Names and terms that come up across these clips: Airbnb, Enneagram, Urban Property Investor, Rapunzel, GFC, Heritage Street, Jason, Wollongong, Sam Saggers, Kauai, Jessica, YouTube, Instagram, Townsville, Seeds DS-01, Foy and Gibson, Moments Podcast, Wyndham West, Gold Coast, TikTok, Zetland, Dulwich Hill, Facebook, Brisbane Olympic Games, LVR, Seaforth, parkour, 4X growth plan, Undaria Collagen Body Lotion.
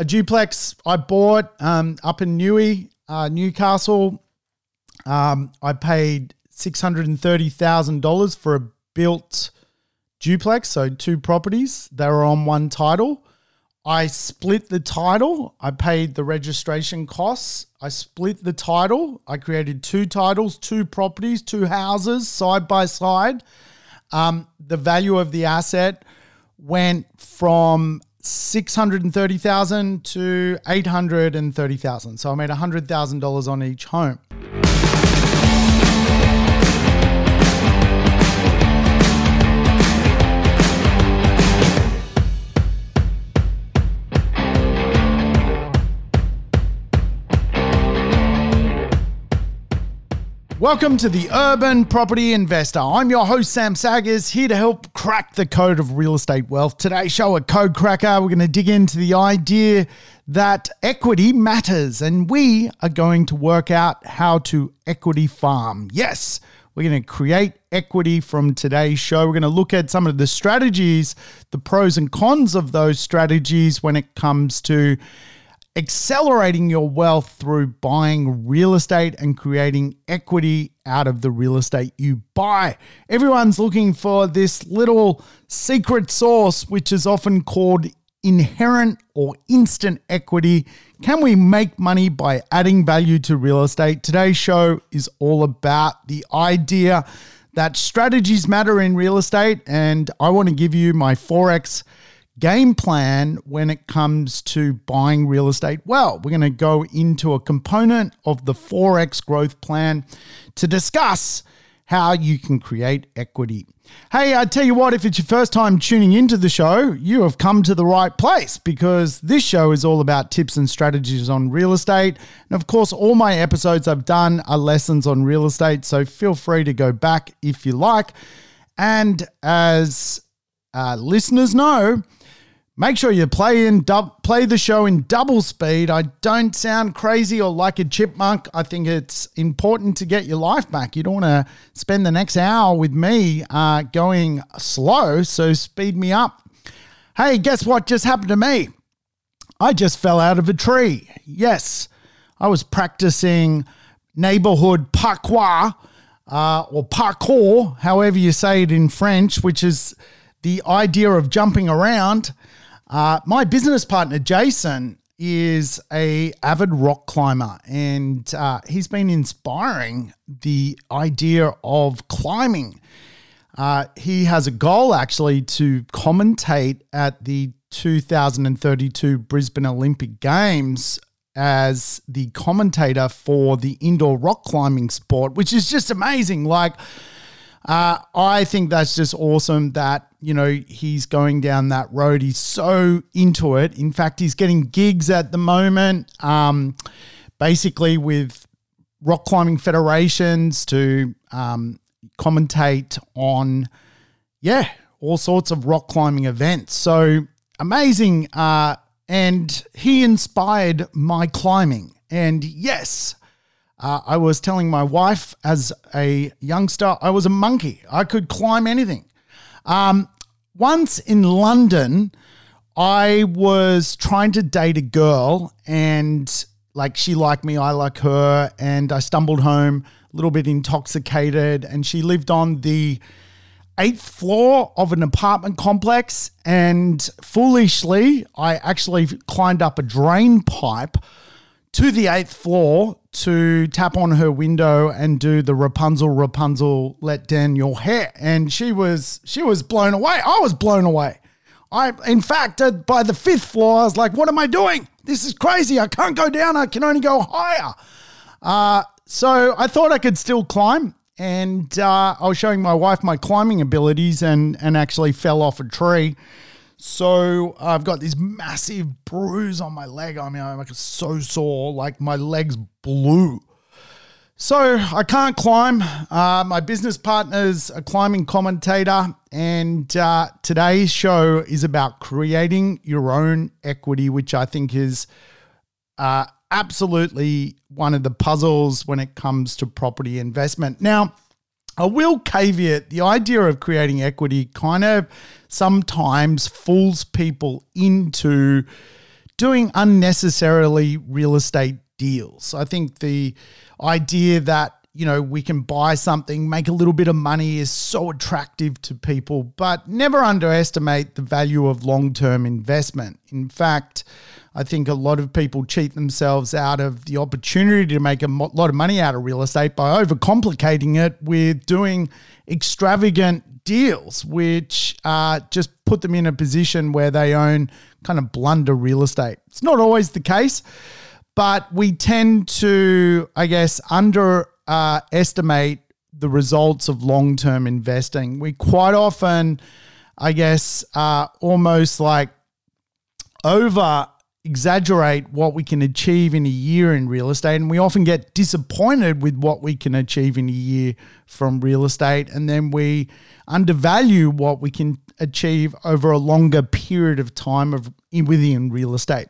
a duplex I bought up in Newey, Newcastle. I paid $630,000 for a built duplex, so two properties. They were on one title. I split the title. I paid the registration costs. I split the title. I created two titles, two properties, two houses side by side. The value of the asset went from $630,000 to $830,000. So I made $100,000 on each home. Welcome to the Urban Property Investor. I'm your host, Sam Saggers, here to help crack the code of real estate wealth. Today's show, a code cracker, we're going to dig into the idea that equity matters, and we are going to work out how to equity farm. Yes, we're going to create equity from today's show. We're going to look at some of the strategies, the pros and cons of those strategies when it comes to accelerating your wealth through buying real estate and creating equity out of the real estate you buy. Everyone's looking for this little secret sauce, which is often called inherent or instant equity. Can we make money by adding value to real estate? Today's show is all about the idea that strategies matter in real estate, and I want to give you my 4X game plan when it comes to buying real estate. Well, we're going to go into a component of the 4X growth plan to discuss how you can create equity. Hey, I tell you what, if it's your first time tuning into the show, you have come to the right place, because this show is all about tips and strategies on real estate. And of course, all my episodes I've done are lessons on real estate, so feel free to go back if you like. And as listeners know, make sure you play the show in double speed. I don't sound crazy or like a chipmunk. I think it's important to get your life back. You don't want to spend the next hour with me going slow, so speed me up. Hey, guess what just happened to me? I just fell out of a tree. Yes, I was practicing neighborhood parkour, or parkour, however you say it in French, which is the idea of jumping around. My business partner, Jason, is an avid rock climber, and he's been inspiring the idea of climbing. He has a goal, actually, to commentate at the 2032 Brisbane Olympic Games as the commentator for the indoor rock climbing sport, which is just amazing. Like, I think that's just awesome that, you know, he's going down that road. He's so into it. In fact, he's getting gigs at the moment, basically with rock climbing federations to commentate on, all sorts of rock climbing events. So amazing. And he inspired my climbing. And yes, I was telling my wife, as a youngster, I was a monkey. I could climb anything. Once in London, I was trying to date a girl, and like, she liked me, I like her, and I stumbled home a little bit intoxicated, and she lived on the 8th floor of an apartment complex, and foolishly, I actually climbed up a drain pipe to the 8th floor to tap on her window and do the Rapunzel, let down your hair. And she was blown away. I was blown away. In fact, by the 5th floor, I was like, what am I doing? This is crazy. I can't go down. I can only go higher. So I thought I could still climb. And I was showing my wife my climbing abilities and actually fell off a tree. So I've got this massive bruise on my leg. I mean, I'm like so sore, like my leg's blue. So I can't climb. My business partner's a climbing commentator, and today's show is about creating your own equity, which I think is absolutely one of the puzzles when it comes to property investment. Now, I will caveat the idea of creating equity kind of sometimes fools people into doing unnecessarily real estate deals. I think the idea that, you know, we can buy something, make a little bit of money is so attractive to people, but never underestimate the value of long-term investment. In fact, I think a lot of people cheat themselves out of the opportunity to make a lot of money out of real estate by overcomplicating it with doing extravagant deals, which just put them in a position where they own kind of blunder real estate. It's not always the case, but we tend to, I guess, underestimate the results of long-term investing. We quite often, I guess, almost like over-exaggerate what we can achieve in a year in real estate, and we often get disappointed with what we can achieve in a year from real estate, and then we undervalue what we can achieve over a longer period of time within real estate.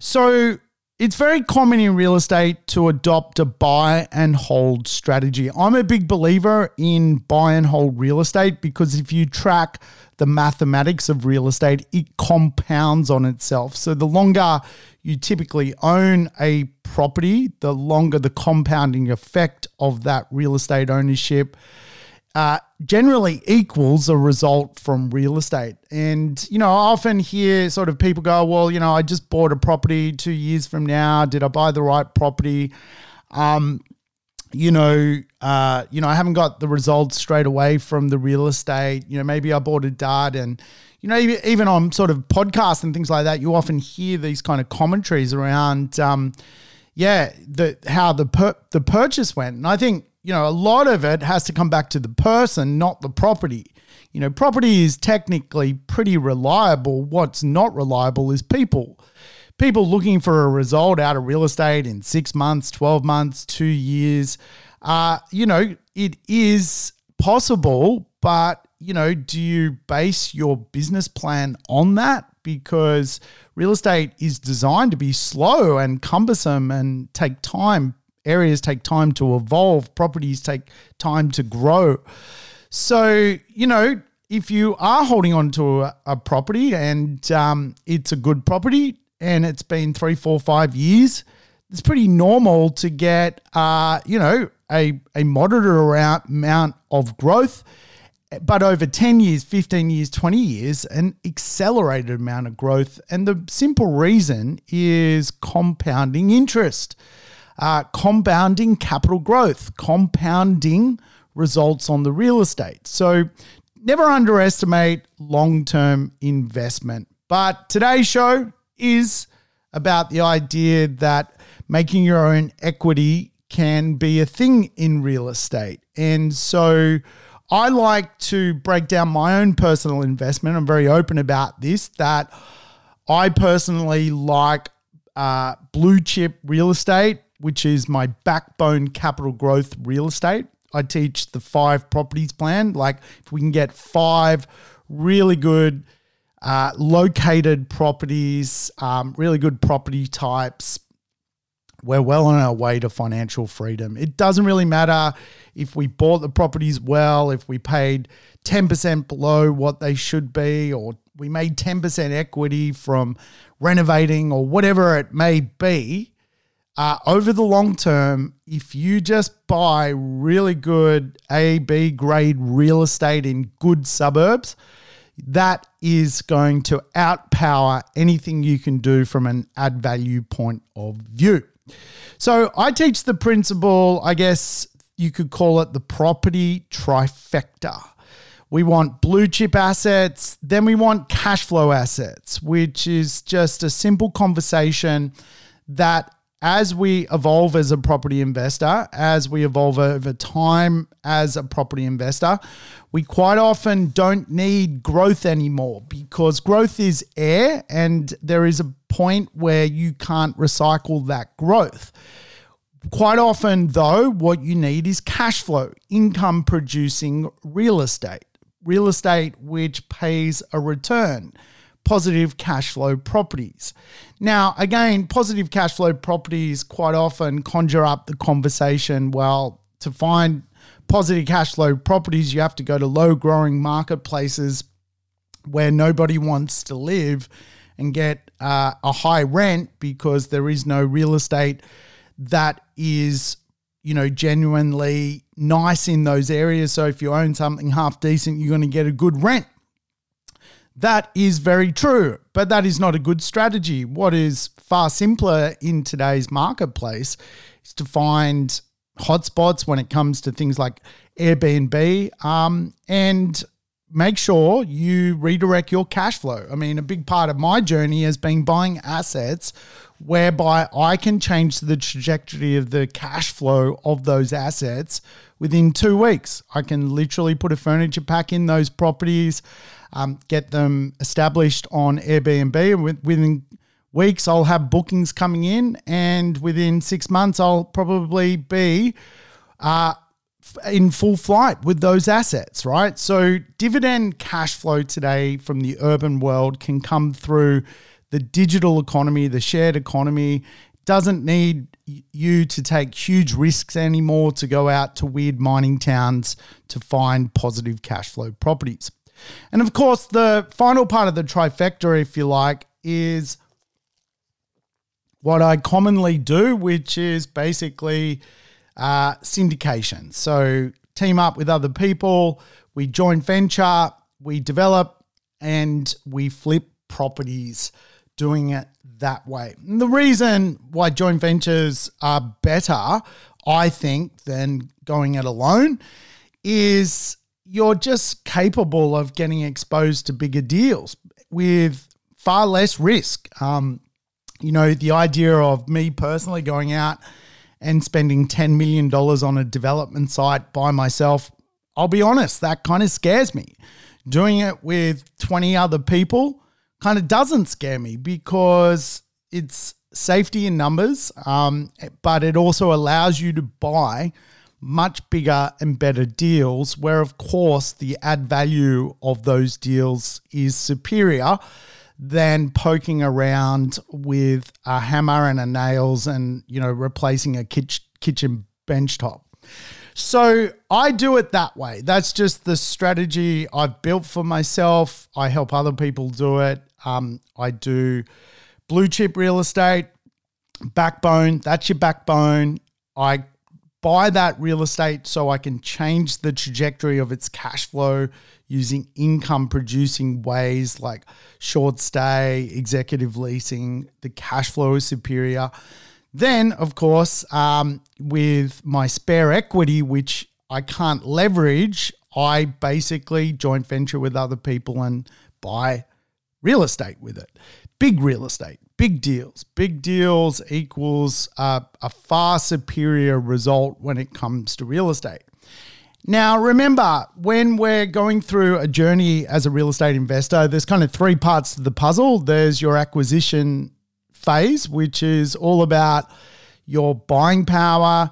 So it's very common in real estate to adopt a buy and hold strategy. I'm a big believer in buy and hold real estate because if you track the mathematics of real estate, it compounds on itself. So the longer you typically own a property, the longer the compounding effect of that real estate ownership generally equals a result from real estate. And, you know, I often hear sort of people go, well, you know, I just bought a property 2 years from now. Did I buy the right property? I haven't got the results straight away from the real estate. You know, maybe I bought a dud and, you know, even on sort of podcasts and things like that, you often hear these kind of commentaries around, how the purchase went. And I think, you know, a lot of it has to come back to the person, not the property. You know, property is technically pretty reliable. What's not reliable is people. People looking for a result out of real estate in 6 months, 12 months, 2 years. It is possible, but, you know, do you base your business plan on that? Because real estate is designed to be slow and cumbersome and take time. Areas take time to evolve. Properties take time to grow. So, you know, if you are holding on to a property and it's a good property and it's been 3, 4, 5 years, it's pretty normal to get, a moderate amount of growth, but over 10 years, 15 years, 20 years, an accelerated amount of growth. And the simple reason is compounding interest. Compounding capital growth, compounding results on the real estate. So never underestimate long-term investment. But today's show is about the idea that making your own equity can be a thing in real estate. And so I like to break down my own personal investment. I'm very open about this, that I personally like blue chip real estate, which is my backbone capital growth real estate. I teach the 5 properties plan. Like if we can get 5 really good located properties, really good property types, we're well on our way to financial freedom. It doesn't really matter if we bought the properties well, if we paid 10% below what they should be, or we made 10% equity from renovating or whatever it may be. Over the long term, if you just buy really good A, B grade real estate in good suburbs, that is going to outpower anything you can do from an add value point of view. So I teach the principle, I guess you could call it the property trifecta. We want blue chip assets, then we want cash flow assets, which is just a simple conversation that as we evolve as a property investor, as we evolve over time as a property investor, we quite often don't need growth anymore because growth is air and there is a point where you can't recycle that growth. Quite often, though, what you need is cash flow, income producing real estate which pays a return. Positive cash flow properties. Now, again, positive cash flow properties quite often conjure up the conversation, well, to find positive cash flow properties, you have to go to low growing marketplaces where nobody wants to live and get a high rent because there is no real estate that is, you know, genuinely nice in those areas. So if you own something half decent, you're going to get a good rent. That is very true, but that is not a good strategy. What is far simpler in today's marketplace is to find hotspots when it comes to things like Airbnb, and make sure you redirect your cash flow. I mean, a big part of my journey has been buying assets whereby I can change the trajectory of the cash flow of those assets within 2 weeks. I can literally put a furniture pack in those properties, get them established on Airbnb. Within weeks, I'll have bookings coming in, and within 6 months, I'll probably be in full flight with those assets, right? So dividend cash flow today from the urban world can come through the digital economy, the shared economy. Doesn't need you to take huge risks anymore to go out to weird mining towns to find positive cash flow properties. And of course, the final part of the trifecta, if you like, is what I commonly do, which is basically syndication. So team up with other people, we joint venture, we develop, and we flip properties, doing it that way. And the reason why joint ventures are better, I think, than going it alone is you're just capable of getting exposed to bigger deals with far less risk. You know, the idea of me personally going out and spending $10 million on a development site by myself, I'll be honest, that kind of scares me. Doing it with 20 other people kind of doesn't scare me because it's safety in numbers, but it also allows you to buy much bigger and better deals where, of course, the add value of those deals is superior than poking around with a hammer and a nails and, you know, replacing a kitchen bench top. So I do it that way. That's just the strategy I've built for myself. I help other people do it. I do blue chip real estate, backbone. That's your backbone. I buy that real estate so I can change the trajectory of its cash flow using income producing ways like short stay, executive leasing. The cash flow is superior. Then, of course, with my spare equity, which I can't leverage, I basically joint venture with other people and buy real estate with it. Big real estate, big deals. Big deals equals a far superior result when it comes to real estate. Now, remember, when we're going through a journey as a real estate investor, there's kind of three parts to the puzzle. There's your acquisition phase, which is all about your buying power,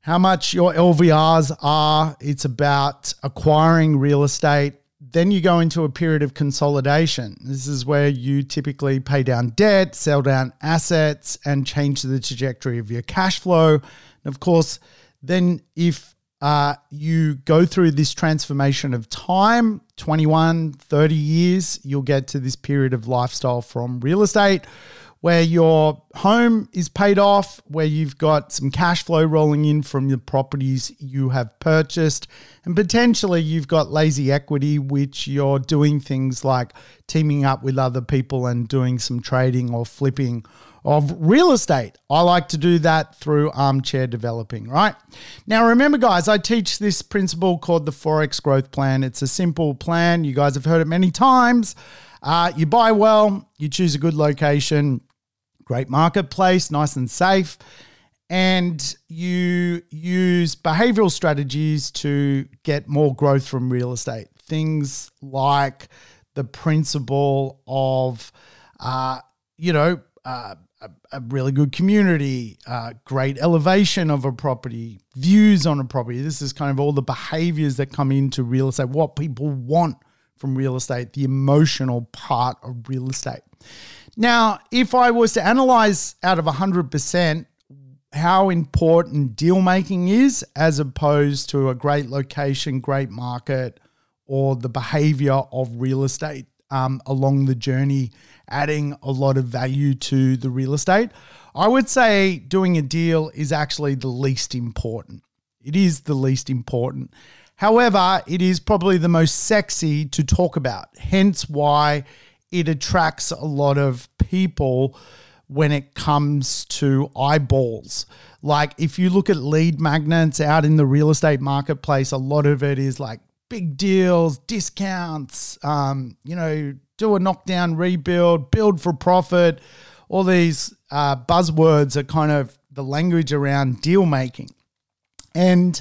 how much your LVRs are. It's about acquiring real estate. Then you go into a period of consolidation. This is where you typically pay down debt, sell down assets, and change the trajectory of your cash flow. And of course, then if you go through this transformation of time, 21, 30 years, you'll get to this period of lifestyle from real estate, where your home is paid off, where you've got some cash flow rolling in from the properties you have purchased, and potentially you've got lazy equity, which you're doing things like teaming up with other people and doing some trading or flipping of real estate. I like to do that through armchair developing, right? Now, remember, guys, I teach this principle called the Forex Growth Plan. It's a simple plan. You guys have heard it many times. You buy well, you choose a good location, great marketplace, nice and safe, and you use behavioral strategies to get more growth from real estate. Things like the principle of, a really good community, great elevation of a property, views on a property. This is kind of all the behaviors that come into real estate, what people want from real estate, the emotional part of real estate. Now, if I was to analyze out of 100% how important deal making is as opposed to a great location, great market, or the behavior of real estate along the journey, adding a lot of value to the real estate. I would say doing a deal is actually the least important. It is the least important. However, it is probably the most sexy to talk about, hence why it attracts a lot of people when it comes to eyeballs. Like if you look at lead magnets out in the real estate marketplace, a lot of it is like big deals, discounts, do a knockdown rebuild, build for profit. All these buzzwords are kind of the language around deal making. And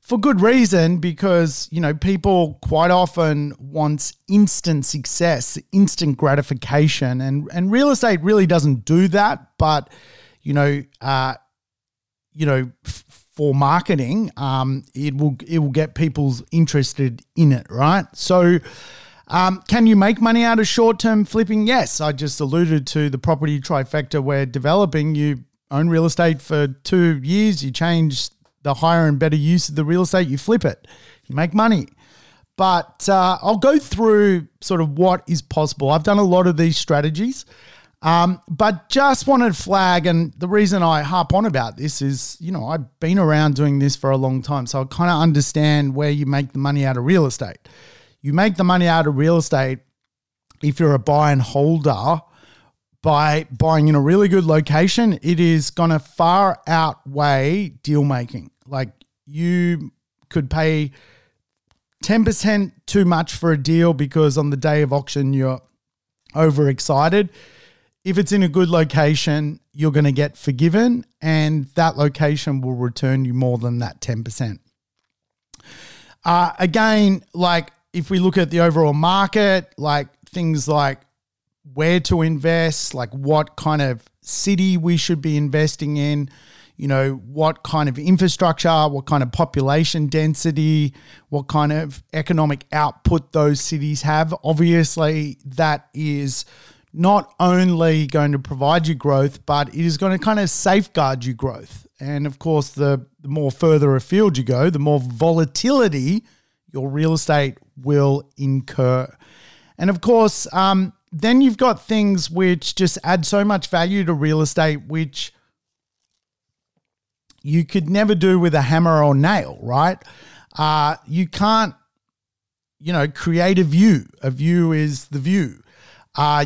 for good reason, because, people quite often want instant success, instant gratification. And real estate really doesn't do that. But, for marketing, it will get people's interested in it, right? So can you make money out of short-term flipping? Yes. I just alluded to the property trifecta we're developing. You own real estate for 2 years, you change the higher and better use of the real estate, you flip it, you make money. But I'll go through sort of what is possible. I've done a lot of these strategies, but just wanted to flag, and the reason I harp on about this is, I've been around doing this for a long time, so I kind of understand where you make the money out of real estate. You make the money out of real estate if you're a buy and holder by buying in a really good location. It is going to far outweigh deal making. Like you could pay 10% too much for a deal because on the day of auction, you're overexcited. If it's in a good location, you're going to get forgiven and that location will return you more than that 10%. Again, like if we look at the overall market, like things like where to invest, like what kind of city we should be investing in, what kind of infrastructure, what kind of population density, what kind of economic output those cities have. Obviously, that is not only going to provide you growth, but it is going to kind of safeguard you growth. And of course, the more further afield you go, the more volatility your real estate will incur. And of course, then you've got things which just add so much value to real estate, which you could never do with a hammer or nail, right? You can't, create a view. A view is the view.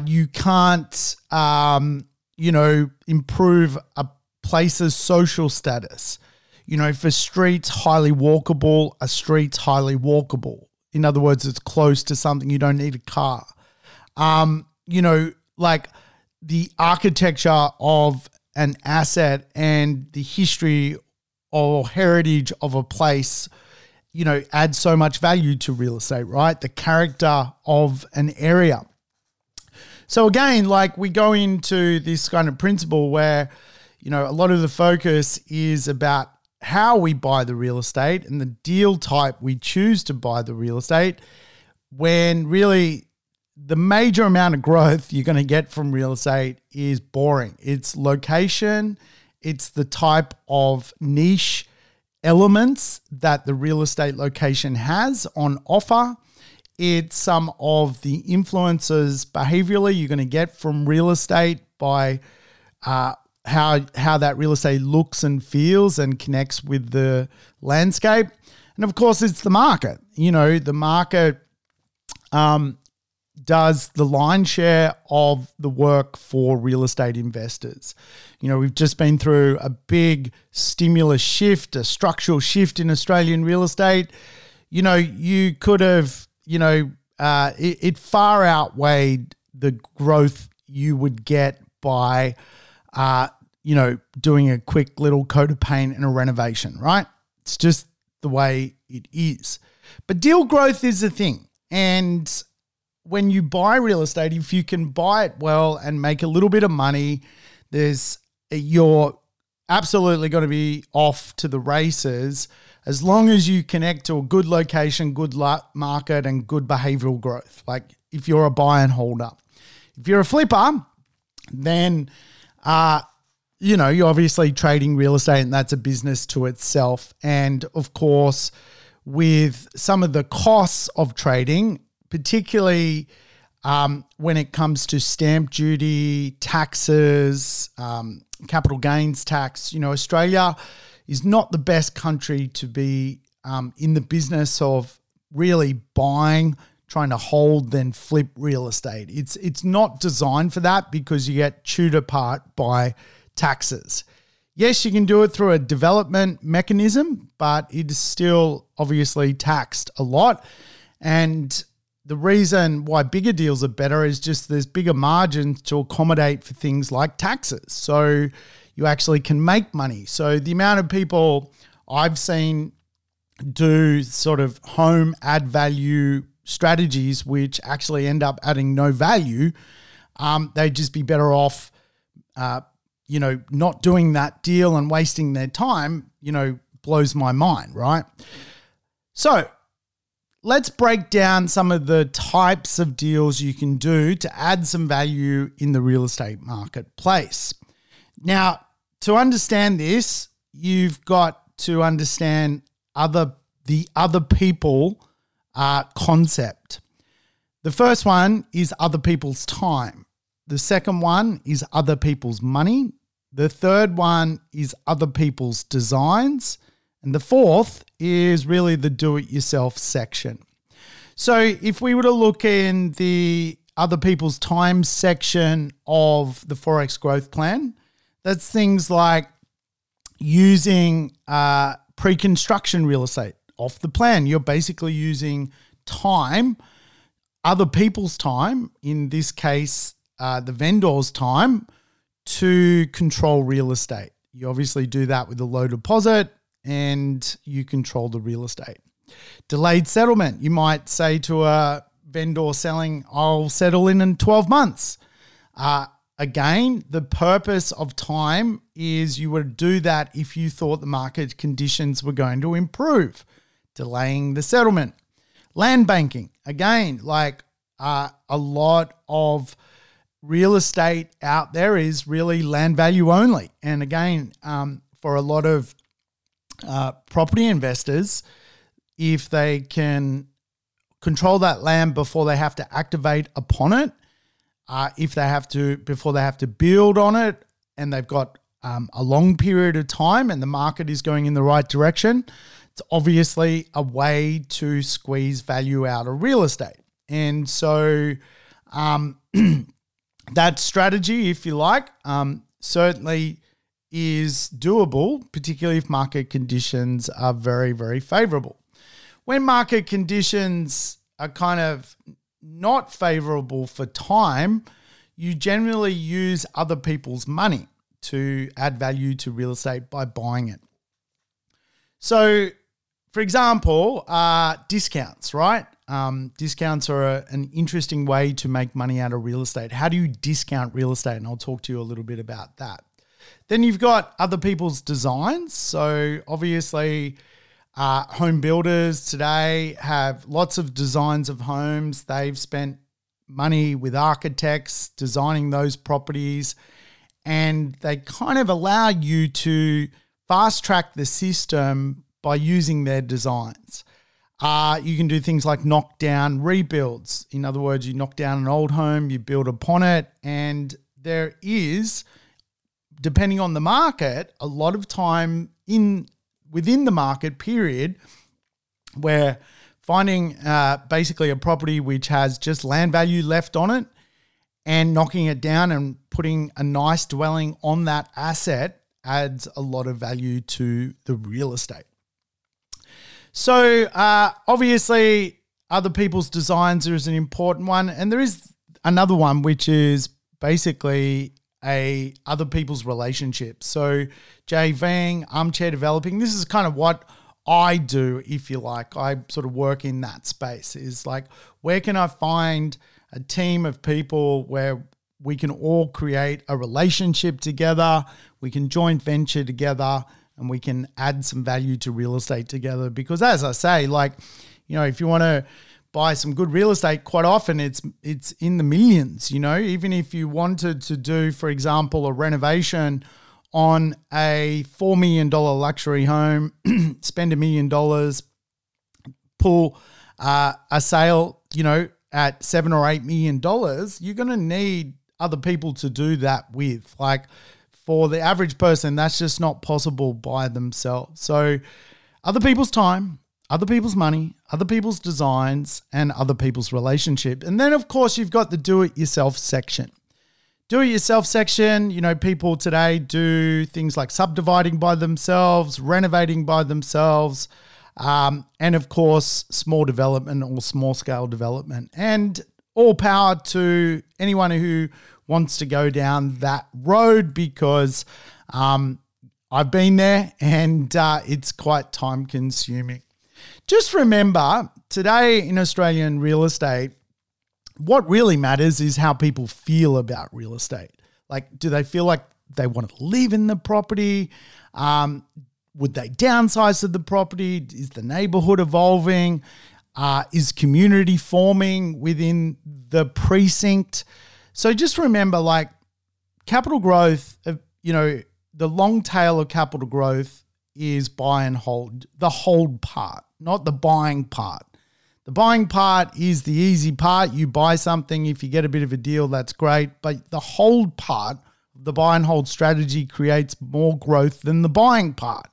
You can't, improve a place's social status. If a street's highly walkable, a street's highly walkable. In other words, it's close to something. You don't need a car. Like the architecture of an asset and the history or heritage of a place, add so much value to real estate, right? The character of an area. So again, like we go into this kind of principle where, a lot of the focus is about how we buy the real estate and the deal type we choose to buy the real estate, when really the major amount of growth you're going to get from real estate is boring. It's location, it's the type of niche elements that the real estate location has on offer. It's some of the influences behaviorally you're going to get from real estate by how that real estate looks and feels and connects with the landscape. And of course, it's the market. The market does the lion's share of the work for real estate investors. We've just been through a big stimulus shift, a structural shift in Australian real estate. You could have, it far outweighed the growth you would get by doing a quick little coat of paint and a renovation, right? It's just the way it is. But deal growth is the thing. And when you buy real estate, if you can buy it well and make a little bit of money, you're absolutely going to be off to the races as long as you connect to a good location, good market, and good behavioral growth. Like if you're a buy and hold up. If you're a flipper, then you're obviously trading real estate and that's a business to itself. And of course, with some of the costs of trading, particularly when it comes to stamp duty, taxes, capital gains tax. You know, Australia is not the best country to be in the business of really buying, trying to hold, then flip real estate. It's not designed for that because you get chewed apart by taxes. Yes, you can do it through a development mechanism, but it is still obviously taxed a lot. And the reason why bigger deals are better is just there's bigger margins to accommodate for things like taxes. So you actually can make money. So the amount of people I've seen do sort of home add value strategies, which actually end up adding no value, they'd just be better off, you know, not doing that deal and wasting their time, you know, blows my mind, right? So let's break down some of the types of deals you can do to add some value in the real estate marketplace. Now, to understand this, you've got to understand the other people concept. The first one is other people's time. The second one is other people's money. The third one is other people's designs. And the fourth is really the do-it-yourself section. So if we were to look in the other people's time section of the Forex Growth Plan, that's things like using pre-construction real estate off the plan. You're basically using time, other people's time, in this case, the vendor's time, to control real estate. You obviously do that with a low deposit and you control the real estate. Delayed settlement. You might say to a vendor selling, I'll settle in 12 months. Again, the purpose of time is you would do that if you thought the market conditions were going to improve. Delaying the settlement. Land banking, again, like a lot of real estate out there is really land value only. And again, for a lot of property investors, if they can control that land before they have to activate upon it, before they have to build on it, and they've got a long period of time and the market is going in the right direction, it's obviously a way to squeeze value out of real estate. And so that strategy, if you like, certainly is doable, particularly if market conditions are very, very favorable. When market conditions are kind of not favorable for time, you generally use other people's money to add value to real estate by buying it. So, for example, discounts, right? Discounts are an interesting way to make money out of real estate. How do you discount real estate? And I'll talk to you a little bit about that. Then you've got other people's designs. So obviously, home builders today have lots of designs of homes. They've spent money with architects designing those properties, and they kind of allow you to fast track the system by using their designs. You can do things like knockdown rebuilds. In other words, you knock down an old home, you build upon it, and there is, depending on the market, a lot of time within the market period where finding basically a property which has just land value left on it and knocking it down and putting a nice dwelling on that asset adds a lot of value to the real estate. So obviously other people's designs is an important one. And there is another one, which is basically other people's relationships. So JVing, armchair developing, this is kind of what I do, if you like. I sort of work in that space, is like, where can I find a team of people where we can all create a relationship together, we can joint venture together, and we can add some value to real estate together? Because as I say, like, you know, if you want to buy some good real estate, quite often it's in the millions, you know. Even if you wanted to do, for example, a renovation on a $4 million luxury home, spend $1 million, pull a sale, you know, at $7 or $8 million, you're going to need other people to do that with. Like, for the average person, that's just not possible by themselves. So other people's time, other people's money, other people's designs, and other people's relationship. And then, of course, you've got the do-it-yourself section. Do-it-yourself section, you know, people today do things like subdividing by themselves, renovating by themselves, and, of course, small development or small-scale development. And all power to anyone who wants to go down that road, because I've been there and it's quite time-consuming. Just remember, today in Australian real estate, what really matters is how people feel about real estate. Like, do they feel like they want to live in the property? Would they downsize to the property? Is the neighbourhood evolving? Is community forming within the precinct? So just remember, like, capital growth, you know, the long tail of capital growth is buy and hold, the hold part, not the buying part. The buying part is the easy part. You buy something. If you get a bit of a deal, that's great. But the hold part, the buy and hold strategy, creates more growth than the buying part.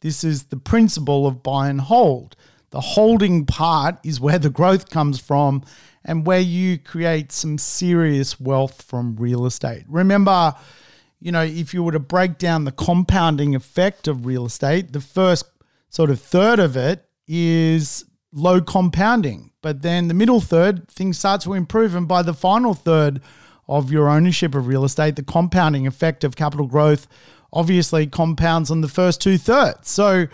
This is the principle of buy and hold. The holding part is where the growth comes from and where you create some serious wealth from real estate. Remember, you know, if you were to break down the compounding effect of real estate, the first sort of third of it is low compounding, but then the middle third, things start to improve, and by the final third of your ownership of real estate, the compounding effect of capital growth obviously compounds on the first two thirds. So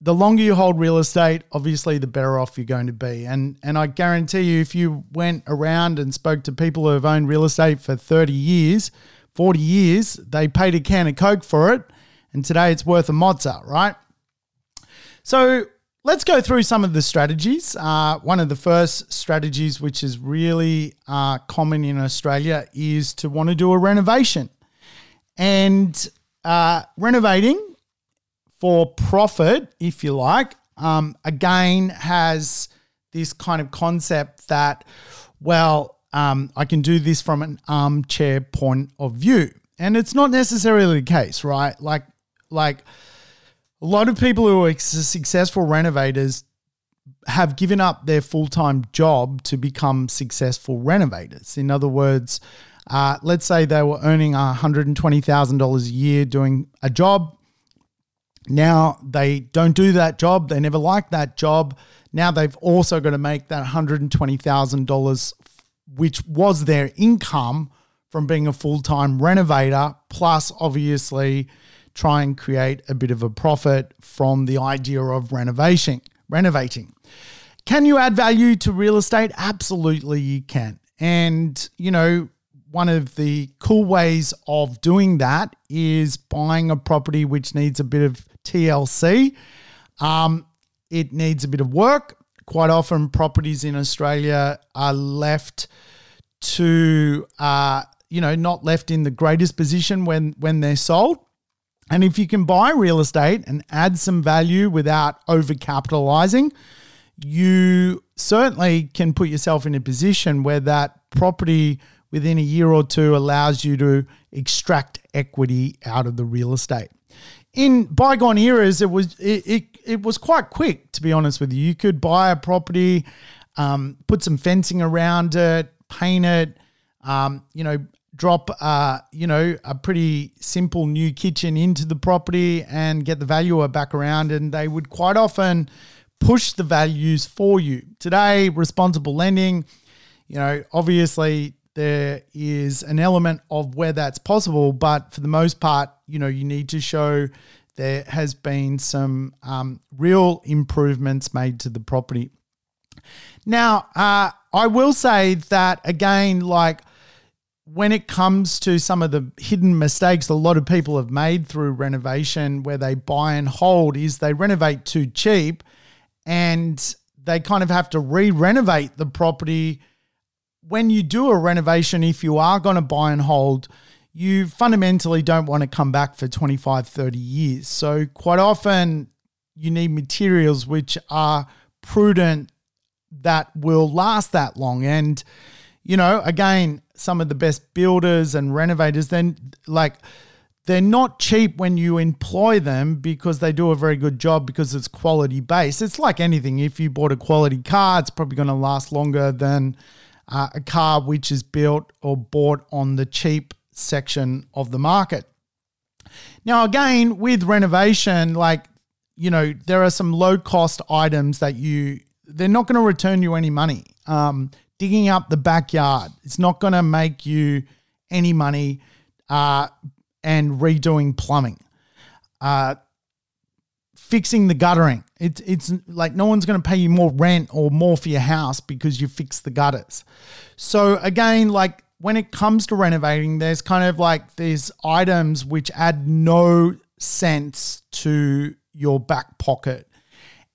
the longer you hold real estate, obviously the better off you're going to be. And I guarantee you, if you went around and spoke to people who have owned real estate for 30 years, 40 years, they paid a can of Coke for it, and today it's worth a mozza, right? So let's go through some of the strategies. One of the first strategies, which is really common in Australia, is to want to do a renovation. And renovating for profit, if you like, again, has this kind of concept that, well, I can do this from an armchair point of view. And it's not necessarily the case, right? Like, a lot of people who are successful renovators have given up their full-time job to become successful renovators. In other words, let's say they were earning $120,000 a year doing a job. Now they don't do that job. They never liked that job. Now they've also got to make that $120,000, which was their income from being a full-time renovator, plus obviously try and create a bit of a profit from the idea of renovating. Can you add value to real estate? Absolutely you can. And, you know, one of the cool ways of doing that is buying a property which needs a bit of TLC. It needs a bit of work. Quite often properties in Australia are left to, you know, not left in the greatest position when they're sold. And if you can buy real estate and add some value without overcapitalizing, you certainly can put yourself in a position where that property within a year or two allows you to extract equity out of the real estate. In bygone eras, it was quite quick, to be honest with you. You could buy a property, put some fencing around it, paint it, you know, drop, a pretty simple new kitchen into the property and get the valuer back around, and they would quite often push the values for you. Today, responsible lending, you know, obviously there is an element of where that's possible, but for the most part, you know, you need to show there has been some real improvements made to the property. Now, I will say that, again, like, when it comes to some of the hidden mistakes a lot of people have made through renovation where they buy and hold, is they renovate too cheap and they kind of have to re-renovate the property. When you do a renovation, if you are going to buy and hold, you fundamentally don't want to come back for 25, 30 years. So quite often you need materials which are prudent that will last that long. And, you know, again, some of the best builders and renovators, then like they're not cheap when you employ them because they do a very good job because it's quality based. It's like anything. If you bought a quality car, it's probably going to last longer than a car which is built or bought on the cheap section of the market. Now, again, with renovation, like, you know, there are some low cost items that they're not going to return you any money. Digging up the backyard, it's not going to make you any money, and redoing plumbing, fixing the guttering. It's like no one's going to pay you more rent or more for your house because you fix the gutters. So again, like when it comes to renovating, there's kind of like these items which add no sense to your back pocket.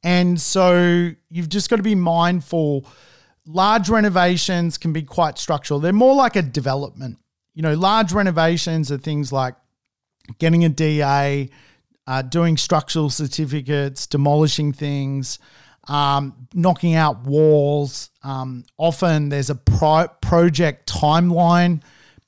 And so you've just got to be mindful. Large renovations can be quite structural. They're more like a development. You know, large renovations are things like getting a DA, doing structural certificates, demolishing things, knocking out walls. Often there's a project timeline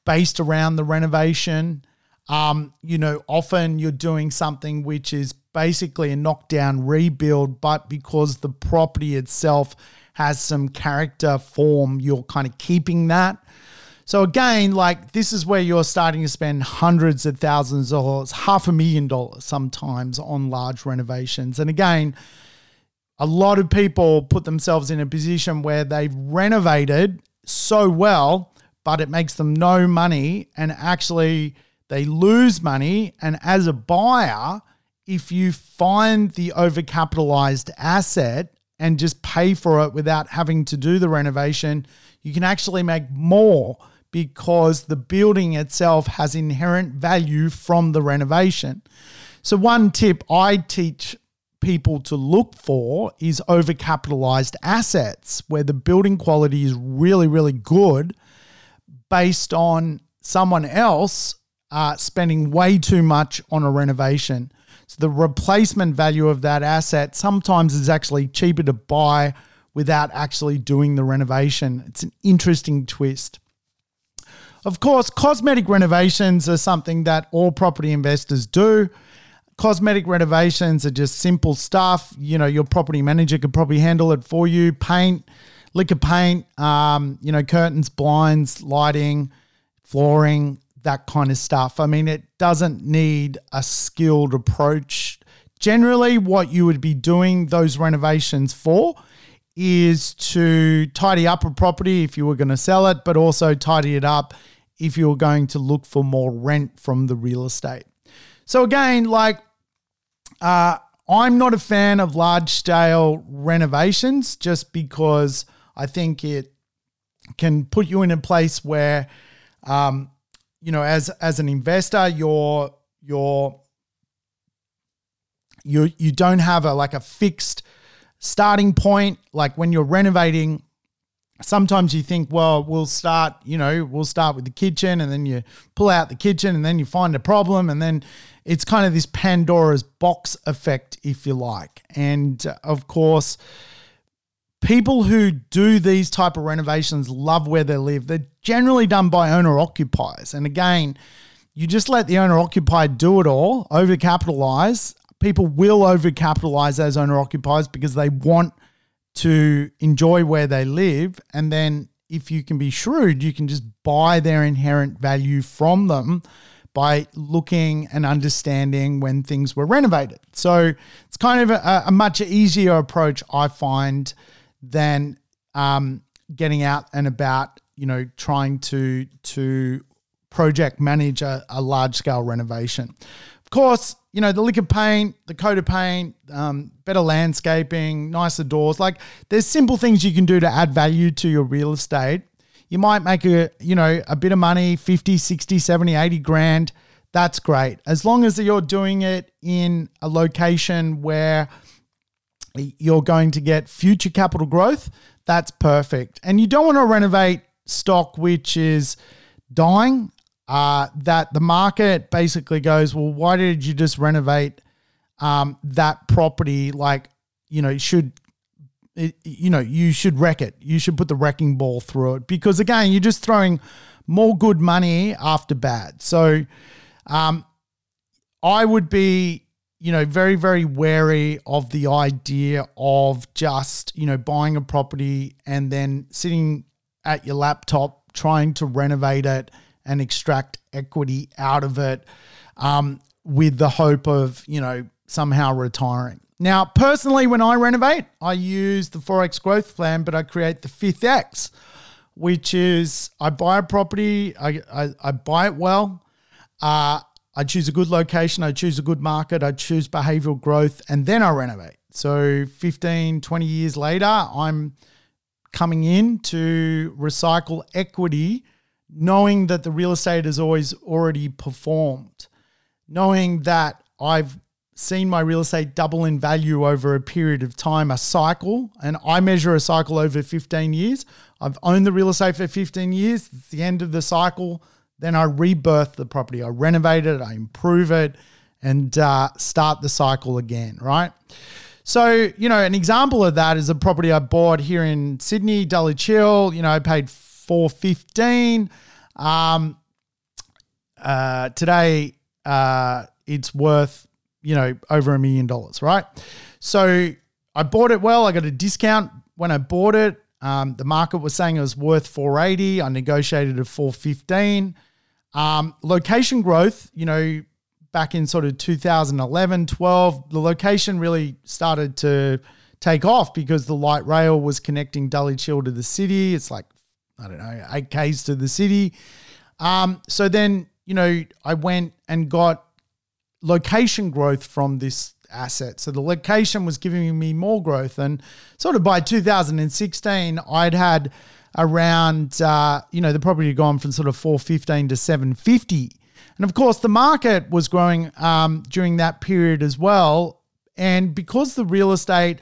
based around the renovation. You know, often you're doing something which is basically a knockdown rebuild, but because the property itself has some character form, you're kind of keeping that. So again, like this is where you're starting to spend hundreds of thousands of dollars, $500,000 sometimes on large renovations. And again, a lot of people put themselves in a position where they've renovated so well, but it makes them no money and actually they lose money. And as a buyer, if you find the overcapitalized asset and just pay for it without having to do the renovation, you can actually make more because the building itself has inherent value from the renovation. So one tip I teach people to look for is overcapitalized assets where the building quality is really, really good based on someone else spending way too much on a renovation. So the replacement value of that asset sometimes is actually cheaper to buy without actually doing the renovation. It's an interesting twist. Of course, cosmetic renovations are something that all property investors do. Cosmetic renovations are just simple stuff. You know, your property manager could probably handle it for you. Paint, liquor paint, you know, curtains, blinds, lighting, flooring, that kind of stuff. I mean, it doesn't need a skilled approach. Generally, what you would be doing those renovations for is to tidy up a property if you were going to sell it, but also tidy it up if you're going to look for more rent from the real estate. So again, like I'm not a fan of large-scale renovations just because I think it can put you in a place where, you know, as an investor, you don't have a fixed starting point. Like when you're renovating, sometimes you think, well, we'll start with the kitchen, and then you pull out the kitchen and then you find a problem. And then it's kind of this Pandora's box effect, if you like. And of course, people who do these type of renovations love where they live. They're generally done by owner occupiers. And again, you just let the owner occupier do it all, overcapitalize. People will overcapitalize as owner-occupiers because they want to enjoy where they live. And then if you can be shrewd, you can just buy their inherent value from them by looking and understanding when things were renovated. So it's kind of a much easier approach, I find, than getting out and about, you know, trying to project manage a large-scale renovation. Of course, you know, the liquor paint, the coat of paint, better landscaping, nicer doors. Like there's simple things you can do to add value to your real estate. You might make a bit of money, 50, 60, 70, 80 grand. That's great. As long as you're doing it in a location where you're going to get future capital growth, that's perfect. And you don't want to renovate stock which is dying. That the market basically goes, well, why did you just renovate that property? Like, you know, should you should wreck it. You should put the wrecking ball through it because, again, you're just throwing more good money after bad. So I would be, very, very wary of the idea of just, buying a property and then sitting at your laptop trying to renovate it and extract equity out of it with the hope of, somehow retiring. Now, personally, when I renovate, I use the 4X growth plan, but I create the 5th X, which is I buy a property, I buy it well, I choose a good location, I choose a good market, I choose behavioral growth, and then I renovate. So 15, 20 years later, I'm coming in to recycle equity, knowing that the real estate has always already performed, knowing that I've seen my real estate double in value over a period of time, a cycle, and I measure a cycle over 15 years. I've owned the real estate for 15 years. It's the end of the cycle. Then I rebirth the property. I renovate it, I improve it, and start the cycle again, right? So, an example of that is a property I bought here in Sydney, Dulwich Hill. I paid $415. Today, it's worth over $1 million, right? So I bought it well. I got a discount when I bought it. The market was saying it was worth $480. I negotiated at $415. Location growth, back in sort of 2011, 12, the location really started to take off because the light rail was connecting Dulwich Hill to the city. It's like, 8 Ks to the city. So then, I went and got location growth from this asset. So the location was giving me more growth. And sort of by 2016, I'd had around, the property had gone from sort of 415 to 750. And of course, the market was growing during that period as well. And because the real estate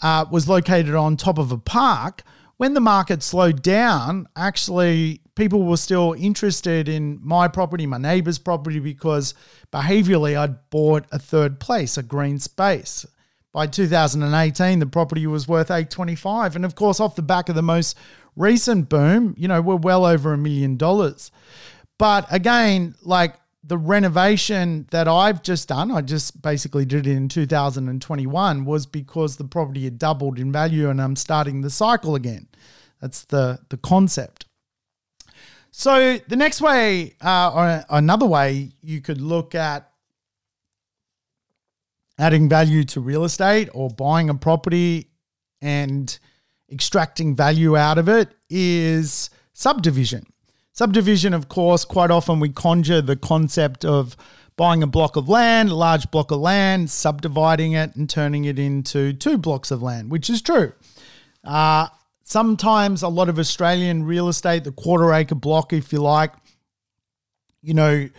was located on top of a park, when the market slowed down, actually people were still interested in my property, my neighbor's property, because behaviorally I'd bought a third place, a green space. By 2018, the property was worth $825. And of course, off the back of the most recent boom, we're well over $1 million. But again, the renovation that I've just done, I just basically did it in 2021, was because the property had doubled in value and I'm starting the cycle again. That's the concept. So the next way, or another way you could look at adding value to real estate or buying a property and extracting value out of it, is subdivision. Subdivision, of course, quite often we conjure the concept of buying a block of land, a large block of land, subdividing it and turning it into 2 blocks of land, which is true. Sometimes a lot of Australian real estate, the quarter acre block, if you like, the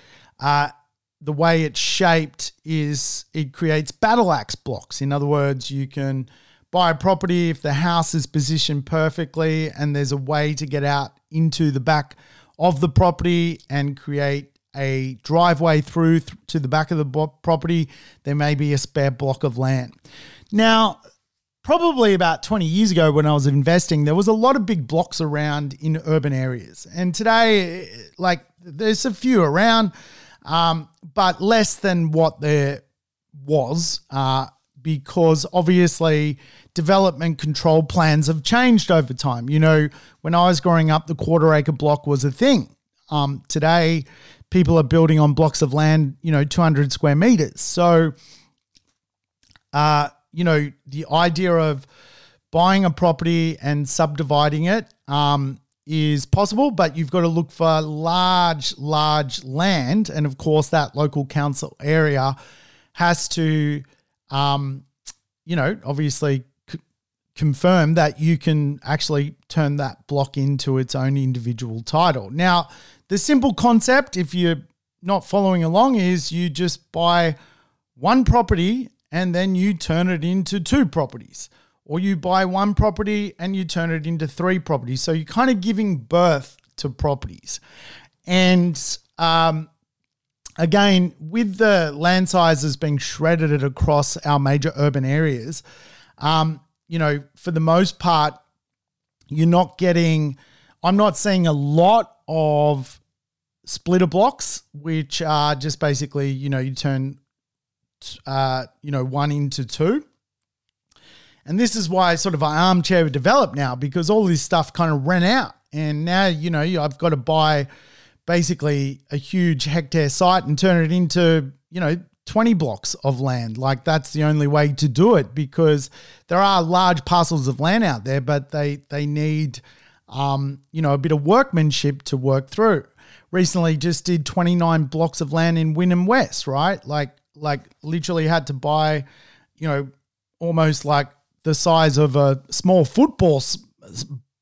way it's shaped is it creates battle axe blocks. In other words, you can buy a property if the house is positioned perfectly and there's a way to get out into the back of the property and create a driveway through to the back of the property, there may be a spare block of land. Now, probably about 20 years ago when I was investing, there was a lot of big blocks around in urban areas. And today, there's a few around, but less than what there was because obviously development control plans have changed over time. When I was growing up, the quarter acre block was a thing. Today, people are building on blocks of land, 200 square meters. So, the idea of buying a property and subdividing it is possible, but you've got to look for large land. And of course, that local council area has to obviously confirm that you can actually turn that block into its own individual title. Now, the simple concept, if you're not following along, is you just buy one property and then you turn it into 2 properties, or you buy one property and you turn it into 3 properties. So you're kind of giving birth to properties. And, again, with the land sizes being shredded across our major urban areas, you know, for the most part, you're not getting – I'm not seeing a lot of splitter blocks, which are just basically, you know, you turn, you know, one into two. And this is why sort of an armchair would develop now, because all this stuff kind of ran out. And now, you know, I've got to buy basically a huge hectare site and turn it into, you know, 20 blocks of land. Like, that's the only way to do it, because there are large parcels of land out there, but they need, you know, a bit of workmanship to work through. Recently just did 29 blocks of land in Wyndham West, right? Like literally had to buy, you know, almost like the size of a small football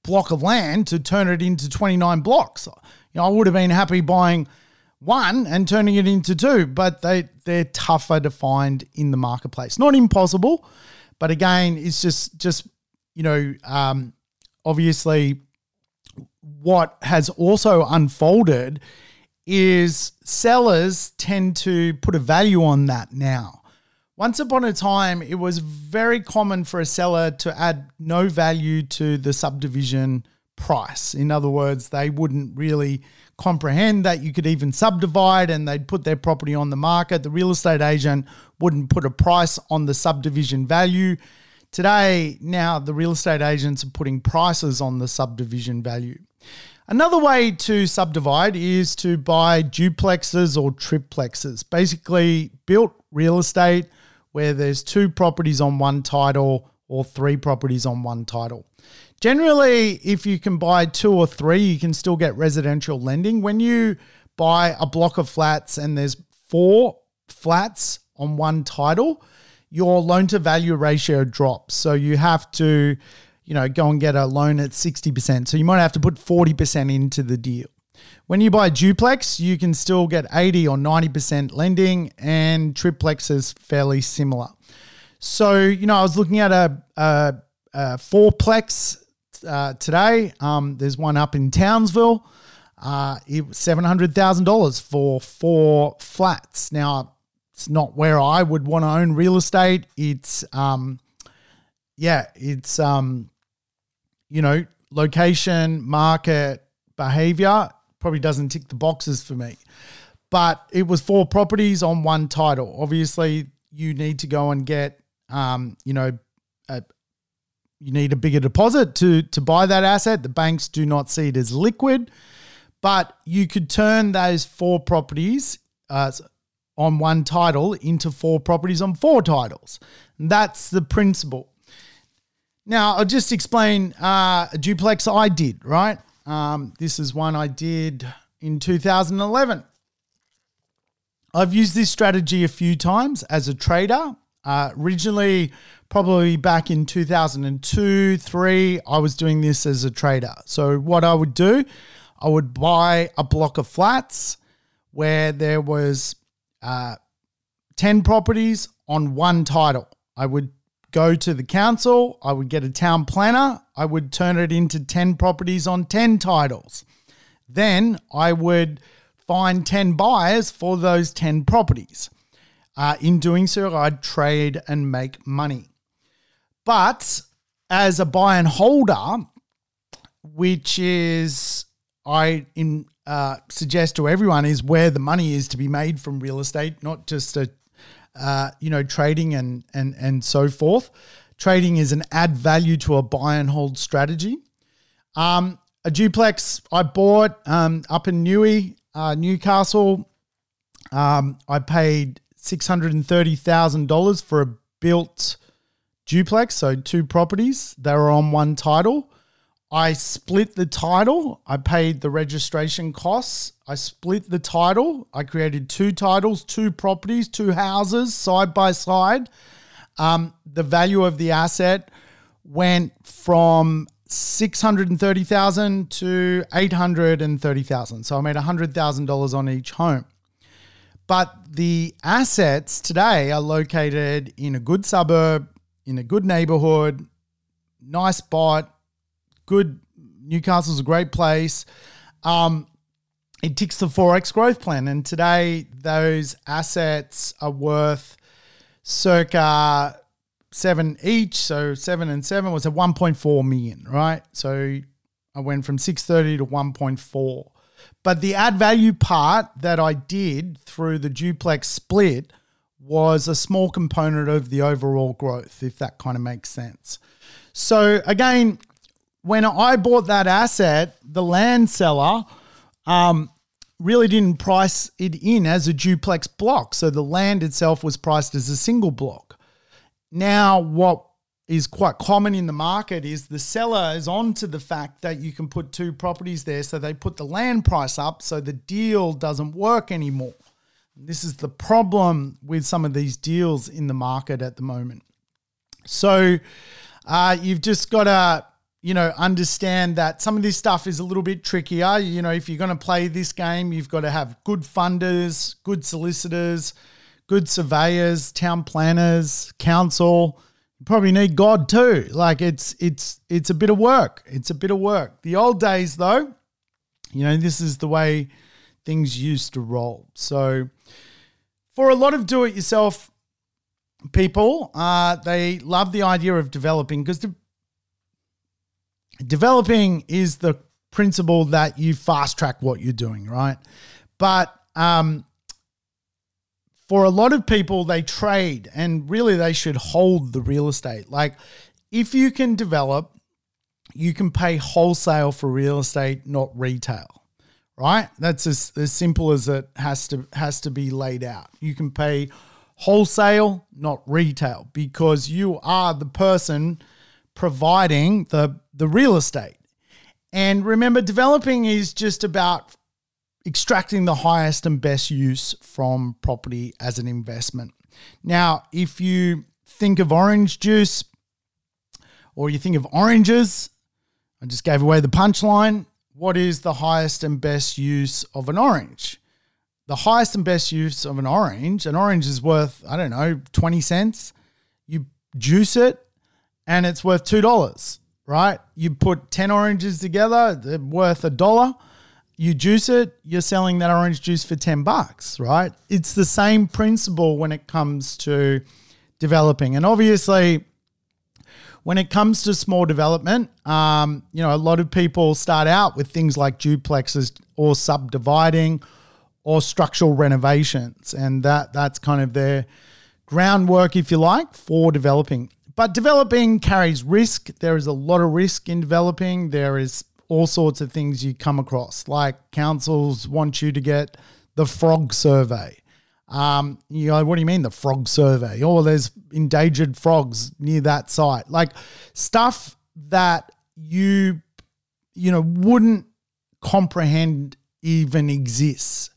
block of land to turn it into 29 blocks. You know, I would have been happy buying one and turning it into two, but they're tougher to find in the marketplace. Not impossible, but again, it's just you know, obviously what has also unfolded is sellers tend to put a value on that now. Once upon a time, it was very common for a seller to add no value to the subdivision price. In other words, they wouldn't really comprehend that you could even subdivide, and they'd put their property on the market. The real estate agent wouldn't put a price on the subdivision value. Today, now the real estate agents are putting prices on the subdivision value. Another way to subdivide is to buy duplexes or triplexes, basically built real estate where there's two properties on one title or three properties on one title. Generally, if you can buy two or three, you can still get residential lending. When you buy a block of flats and there's four flats on one title, your loan-to-value ratio drops. So you have to, you know, go and get a loan at 60%. So you might have to put 40% into the deal. When you buy a duplex, you can still get 80 or 90% lending, and triplex is fairly similar. So, you know, I was looking at a fourplex today. There's one up in Townsville. It was $700,000 for four flats. Now, it's not where I would want to own real estate. It's you know, location, market, behavior probably doesn't tick the boxes for me. But it was four properties on one title. Obviously, you need to go and get, you know, you need a bigger deposit to buy that asset. The banks do not see it as liquid, but you could turn those four properties on one title into four properties on four titles. That's the principle. Now, I'll just explain a duplex I did, right? This is one I did in 2011. I've used this strategy a few times as a trader. Originally, probably back in 2002-3, I was doing this as a trader. So what I would do, I would buy a block of flats where there was 10 properties on one title. I would go to the council, I would get a town planner, I would turn it into 10 properties on 10 titles. Then I would find 10 buyers for those 10 properties. In doing so, I'd trade and make money. But as a buy and holder, which is I suggest to everyone is where the money is to be made from real estate, not just a you know, trading and so forth. Trading is an add value to a buy and hold strategy. A duplex I bought up in Newcastle. I paid $630,000 for a built duplex, so two properties. They were on one title. I split the title. I paid the registration costs. I split the title. I created two titles, two properties, two houses side by side. The value of the asset went from $630,000 to $830,000. So I made $100,000 on each home. But the assets today are located in a good suburb, in a good neighborhood, nice spot. Good, Newcastle's a great place. It ticks the 4X growth plan. And today, those assets are worth circa 7 each, so 7 and 7 was a 1.4 million, right? So I went from 630 to 1.4. But the add value part that I did through the duplex split was a small component of the overall growth, if that kind of makes sense. So again, when I bought that asset, the land seller really didn't price it in as a duplex block. So the land itself was priced as a single block. Now, what is quite common in the market is the seller is onto the fact that you can put two properties there, so they put the land price up, so the deal doesn't work anymore. This is the problem with some of these deals in the market at the moment. So you've just got to, understand that some of this stuff is a little bit trickier. You know, if you're going to play this game, you've got to have good funders, good solicitors, good surveyors, town planners, council. You probably need God too. Like it's a bit of work. It's a bit of work. The old days though, this is the way things used to roll. So for a lot of do-it-yourself people, they love the idea of developing because developing is the principle that you fast track what you're doing, right? But for a lot of people, they trade, and really they should hold the real estate. Like if you can develop, you can pay wholesale for real estate, not retail, right? That's as simple as it has to be laid out. You can pay wholesale, not retail, because you are the person providing the real estate. And remember, developing is just about extracting the highest and best use from property as an investment. Now, if you think of orange juice or you think of oranges, I just gave away the punchline. What is the highest and best use of an orange? The highest and best use of an orange is worth, 20 cents. You juice it and it's worth $2, right? You put 10 oranges together, they're worth $1. You juice it, you're selling that orange juice for $10, right? It's the same principle when it comes to developing. And obviously, when it comes to small development, a lot of people start out with things like duplexes or subdividing or structural renovations. And that's kind of their groundwork, if you like, for developing. But developing carries risk. There is a lot of risk in developing. There is all sorts of things you come across, like councils want you to get the frog survey. What do you mean the frog survey? Oh, there's endangered frogs near that site. Like stuff that you wouldn't comprehend even exists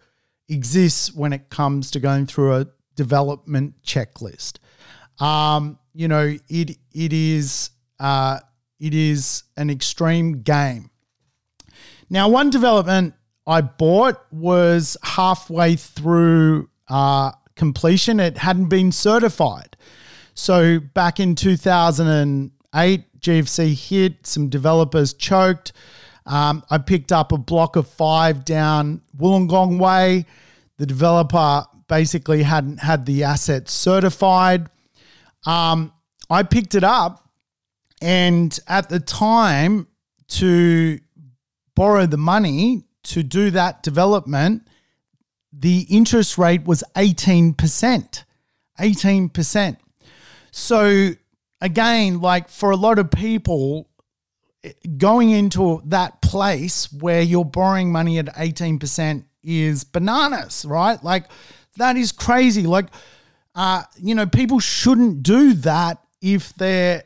when it comes to going through a development checklist. It is an extreme game. Now, one development I bought was halfway through completion. It hadn't been certified. So back in 2008, GFC hit, some developers choked. I picked up a block of 5 down Wollongong Way. The developer basically hadn't had the asset certified. I picked it up, and at the time, to borrow the money to do that development, the interest rate was 18%. 18%. So again, like for a lot of people, going into that place where you're borrowing money at 18% is bananas, right? Like that is crazy. Like, people shouldn't do that if they're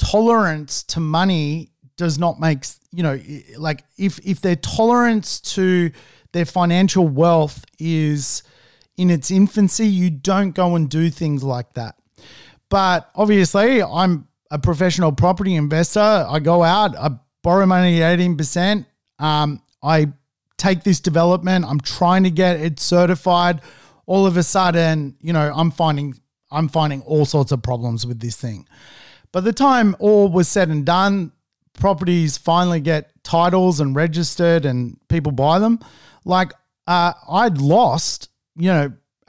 tolerance to money does not make, if their tolerance to their financial wealth is in its infancy, you don't go and do things like that. But obviously, I'm a professional property investor. I go out, I borrow money at 18%. I take this development. I'm trying to get it certified. All of a sudden, I'm finding all sorts of problems with this thing. By the time all was said and done, properties finally get titles and registered and people buy them. Like I'd lost, a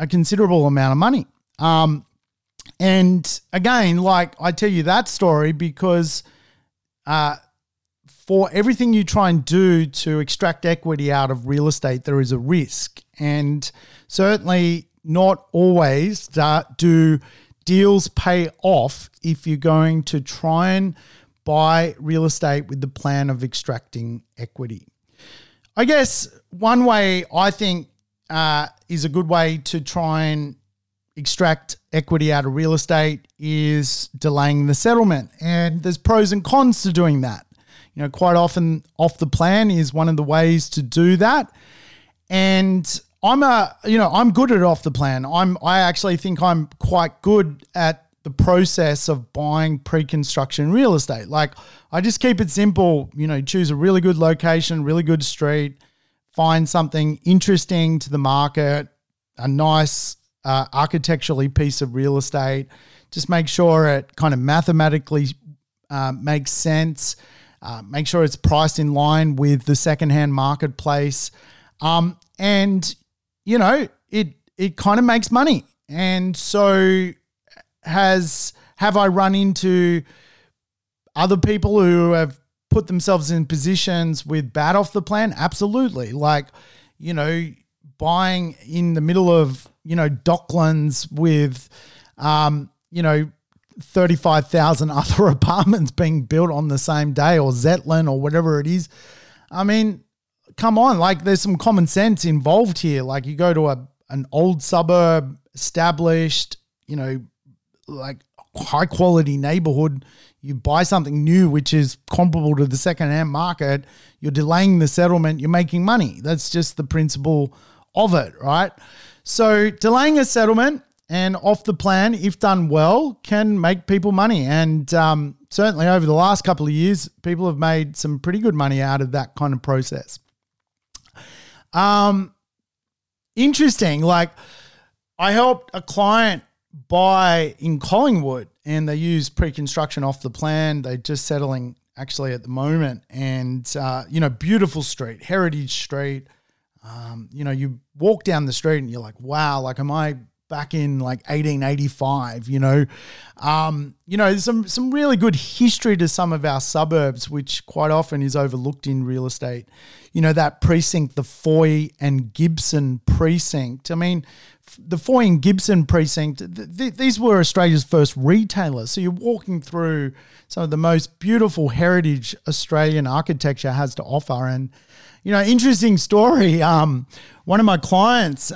considerable amount of money. And again, like I tell you that story because for everything you try and do to extract equity out of real estate, there is a risk. And certainly not always do deals pay off if you're going to try and buy real estate with the plan of extracting equity. I guess one way I think is a good way to try and extract equity out of real estate is delaying the settlement. And there's pros and cons to doing that. You know, quite often off the plan is one of the ways to do that. And I'm good at off the plan. I actually think I'm quite good at the process of buying pre-construction real estate. Like I just keep it simple, you know, choose a really good location, really good street, find something interesting to the market, a nice architecturally piece of real estate. Just make sure it kind of mathematically makes sense. Make sure it's priced in line with the secondhand marketplace. And, you know, it kind of makes money. And so have I run into other people who have put themselves in positions with bad off the plan? Absolutely. Like, you know, buying in the middle of, you know, Docklands with, you know, 35,000 other apartments being built on the same day, or Zetland or whatever it is. I mean, come on, like there's some common sense involved here. Like you go to an old suburb, established, you know, like high quality neighborhood, you buy something new, which is comparable to the secondhand market, you're delaying the settlement, you're making money. That's just the principle of it, right? So delaying a settlement and off the plan, if done well, can make people money. And certainly over the last couple of years, people have made some pretty good money out of that kind of process. Interesting. Like I helped a client buy in Collingwood and they used pre-construction off the plan. They're just settling actually at the moment. And, you know, beautiful street, Heritage Street. You know, you walk down the street and you're like, wow, like am I back in like 1885, you know? You know, there's some really good history to some of our suburbs, which quite often is overlooked in real estate. You know, that precinct, the Foy and Gibson precinct. I mean, the Foy and Gibson precinct, these were Australia's first retailers. So you're walking through some of the most beautiful heritage Australian architecture has to offer. And, you know, interesting story. One of my clients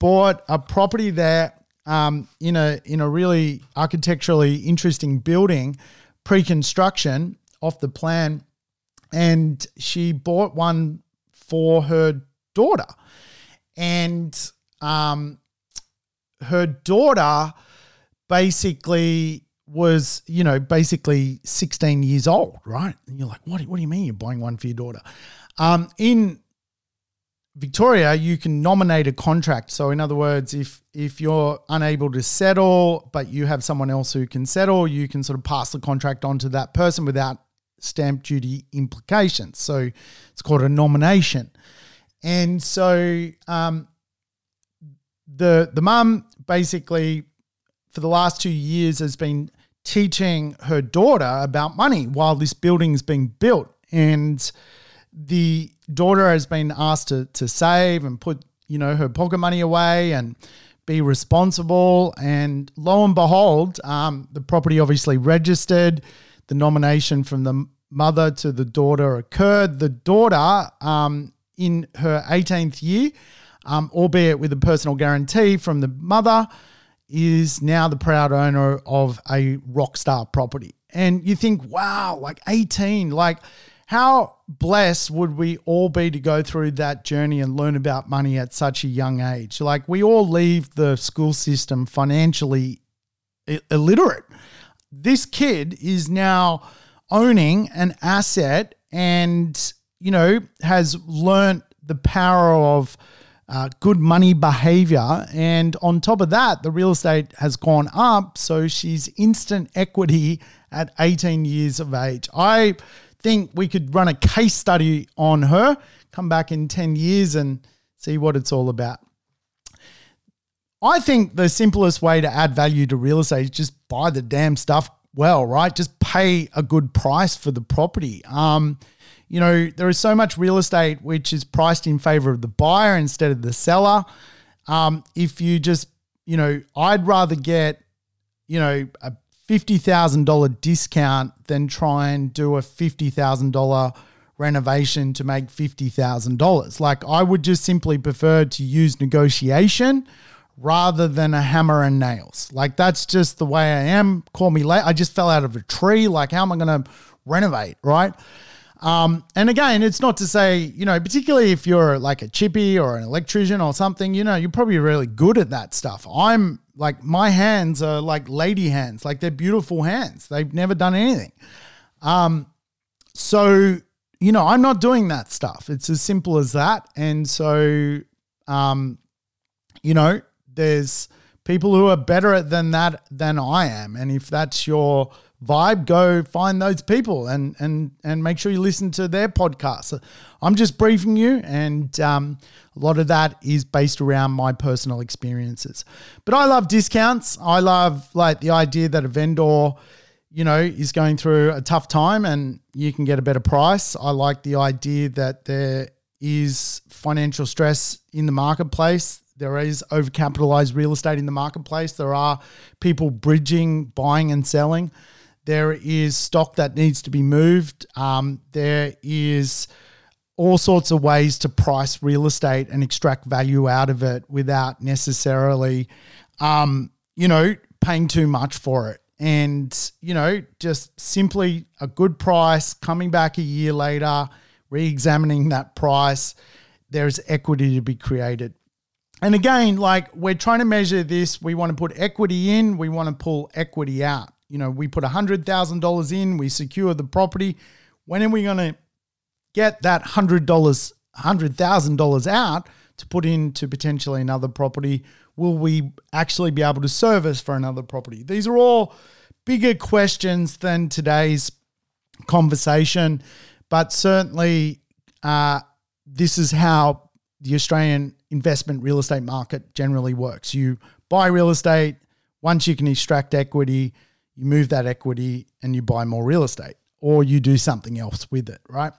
bought a property there in a really architecturally interesting building, pre-construction off the plan, and she bought one for her daughter. And her daughter basically was, you know, basically 16 years old, right? And you're like, what do you mean you're buying one for your daughter? In Victoria, you can nominate a contract. So in other words, if you're unable to settle, but you have someone else who can settle, you can sort of pass the contract on to that person without stamp duty implications. So it's called a nomination. And so the mum basically for the last 2 years has been teaching her daughter about money while this building's being built. And the daughter has been asked to save and put, you know, her pocket money away and be responsible. And lo and behold, the property obviously registered. The nomination from the mother to the daughter occurred. The daughter, in her 18th year, albeit with a personal guarantee from the mother, is now the proud owner of a rock star property. And you think, wow, like 18, like how blessed would we all be to go through that journey and learn about money at such a young age? Like we all leave the school system financially illiterate. This kid is now owning an asset and, you know, has learnt the power of good money behavior. And on top of that, the real estate has gone up. So she's instant equity at 18 years of age. I think we could run a case study on her, come back in 10 years and see what it's all about. I think the simplest way to add value to real estate is just buy the damn stuff well, right? Just pay a good price for the property. You know, there is so much real estate which is priced in favor of the buyer instead of the seller. If you just, you know, I'd rather get, you know, a $50,000 discount than try and do a $50,000 renovation to make $50,000. Like, I would just simply prefer to use negotiation rather than a hammer and nails. Like, that's just the way I am. Call me late. I just fell out of a tree. Like, how am I going to renovate, right? And again, it's not to say, you know, particularly if you're like a chippy or an electrician or something, you know, you're probably really good at that stuff. I'm like, my hands are like lady hands, like they're beautiful hands. They've never done anything. So, you know, I'm not doing that stuff. It's as simple as that. And so, you know, there's people who are better at that than I am. And if that's your vibe, go find those people and make sure you listen to their podcasts. I'm just briefing you, and a lot of that is based around my personal experiences. But I love discounts. I love like the idea that a vendor, you know, is going through a tough time and you can get a better price. I like the idea that there is financial stress in the marketplace. There is overcapitalized real estate in the marketplace. There are people bridging, buying and selling. There is stock that needs to be moved. There is all sorts of ways to price real estate and extract value out of it without necessarily, you know, paying too much for it. And, you know, just simply a good price, coming back a year later, re-examining that price. There's equity to be created. And again, like, we're trying to measure this. We want to put equity in. We want to pull equity out. You know, we put $100,000 in, we secure the property. When are we going to get that $100,000 out to put into potentially another property? Will we actually be able to service for another property? These are all bigger questions than today's conversation, but certainly this is how the Australian investment real estate market generally works. You buy real estate, once you can extract equity, you move that equity and you buy more real estate, or you do something else with it, right?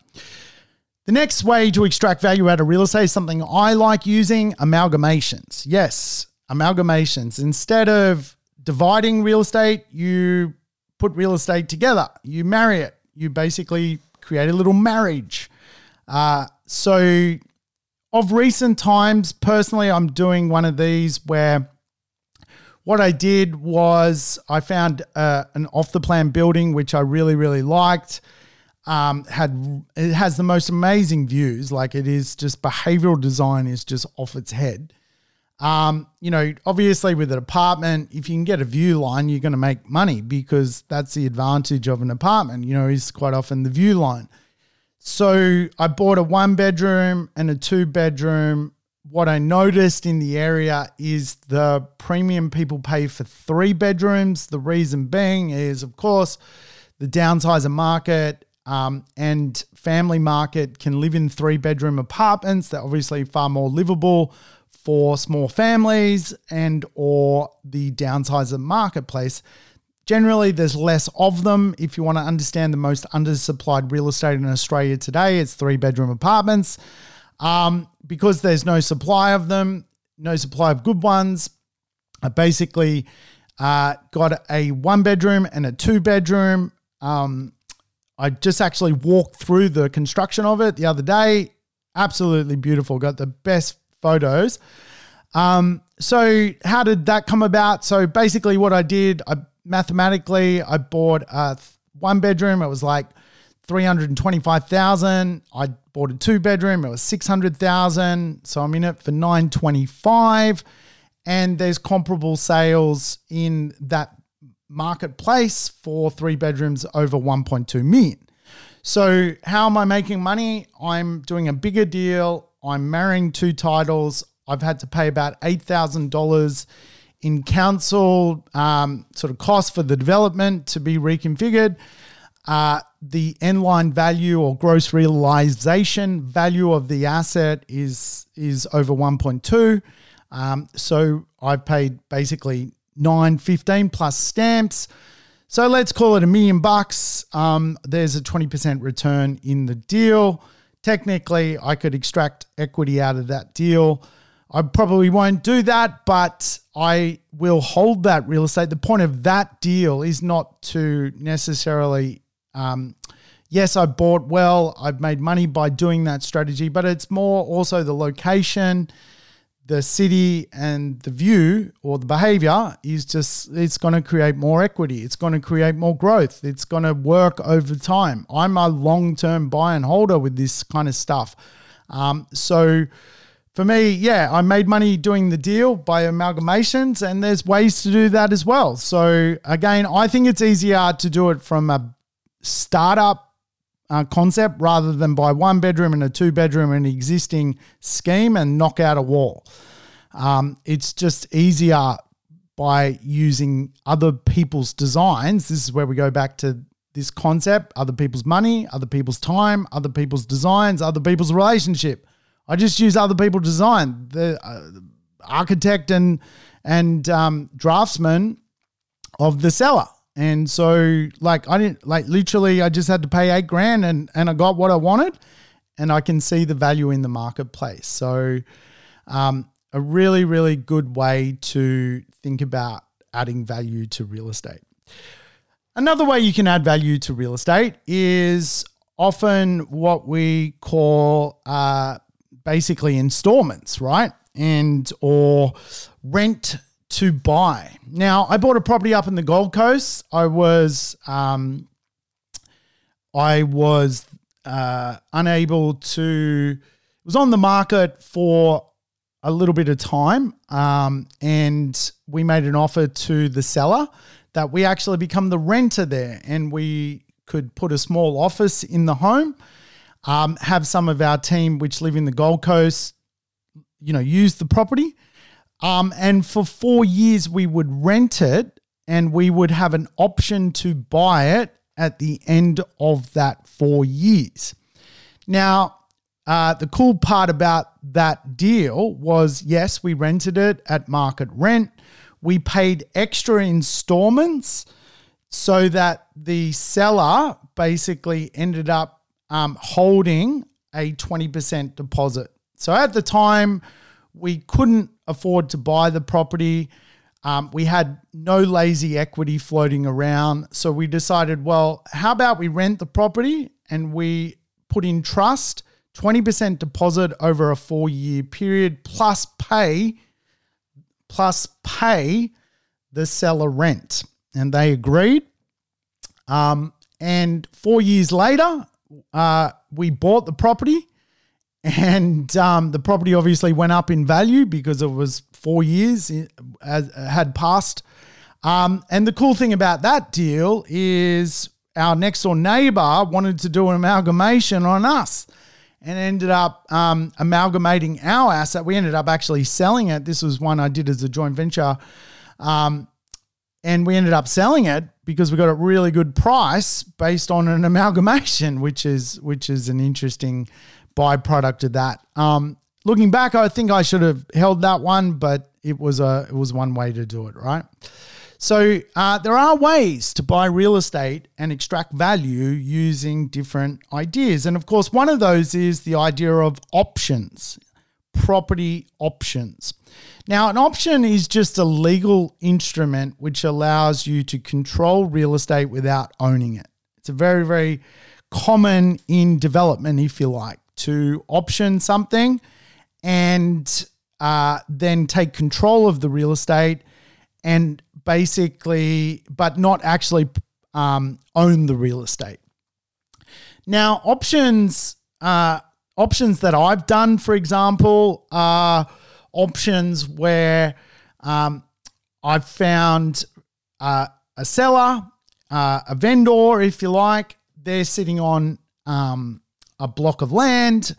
The next way to extract value out of real estate is something I like using, amalgamations. Yes, amalgamations. Instead of dividing real estate, you put real estate together. You marry it. You basically create a little marriage. So of recent times, personally, I'm doing one of these where what I did was I found an off-the-plan building, which I really, really liked. It has the most amazing views. Like, it is just, behavioral design is just off its head. You know, obviously with an apartment, if you can get a view line, you're going to make money, because that's the advantage of an apartment, you know, is quite often the view line. So I bought a 1-bedroom and a 2-bedroom. What I noticed in the area is the premium people pay for 3 bedrooms. The reason being is, of course, the downsizer market and family market can live in 3-bedroom apartments. They're obviously far more livable for small families, and or the downsizer marketplace. Generally, there's less of them. If you want to understand the most undersupplied real estate in Australia today, it's 3-bedroom apartments. Because there's no supply of them, no supply of good ones. I basically got a 1-bedroom and a 2-bedroom. I just actually walked through the construction of it the other day. Absolutely beautiful. Got the best photos. So how did that come about? So basically what I did, I bought a 1-bedroom. It was like $325,000. I bought a 2-bedroom. It was $600,000. So I'm in it for $925,000. And there's comparable sales in that marketplace for 3 bedrooms over $1.2 million. So how am I making money? I'm doing a bigger deal. I'm marrying 2 titles. I've had to pay about $8,000 in council sort of cost for the development to be reconfigured. The end-line value or gross realization value of the asset is over 1.2. So I paid basically $9.15 plus stamps. So let's call it $1 million. There's a 20% return in the deal. Technically, I could extract equity out of that deal. I probably won't do that, but I will hold that real estate. The point of that deal is not to necessarily, yes, I bought well, I've made money by doing that strategy, but it's more also the location, the city, and the view or the behavior is just, it's going to create more equity. It's going to create more growth. It's going to work over time. I'm a long-term buy and holder with this kind of stuff. So for me, yeah, I made money doing the deal by amalgamations, and there's ways to do that as well. So again, I think it's easier to do it from a startup concept rather than buy one bedroom and a two bedroom and existing scheme and knock out a wall. It's just easier by using other people's designs. This is where we go back to this concept, other people's money, other people's time, other people's designs, other people's relationship. I just use other people's design. The architect and draftsman of the seller. And so I just had to pay $8,000 and I got what I wanted, and I can see the value in the marketplace. So a really, really good way to think about adding value to real estate. Another way you can add value to real estate is often what we call basically installments, right? And or rent to buy. Now, I bought a property up in the Gold Coast. I was unable to. It was on the market for a little bit of time, and we made an offer to the seller that we actually become the renter there, and we could put a small office in the home. Have some of our team which live in the Gold Coast, use the property. And for 4 years, we would rent it, and we would have an option to buy it at the end of that 4 years. Now, the cool part about that deal was, yes, we rented it at market rent. We paid extra installments so that the seller basically ended up holding a 20% deposit. So at the time, we couldn't afford to buy the property. We had no lazy equity floating around. So we decided, well, how about we rent the property and we put in trust, 20% deposit over a 4-year period, plus pay the seller rent. And they agreed. And 4 years later, we bought the property. And the property obviously went up in value because it was 4 years had passed. And the cool thing about that deal is our next door neighbor wanted to do an amalgamation on us and ended up amalgamating our asset. We ended up actually selling it. This was one I did as a joint venture. And we ended up selling it because we got a really good price based on an amalgamation, which is an interesting byproduct of that. Looking back, I think I should have held that one, but it was one way to do it, right? So there are ways to buy real estate and extract value using different ideas. And of course, one of those is the idea of options, property options. Now, an option is just a legal instrument which allows you to control real estate without owning it. It's a very, very common in development, if you like, to option something and then take control of the real estate and basically, but not actually own the real estate. Now, options that I've done, for example, are options where I've found a seller, a vendor, if you like. They're sitting on a block of land.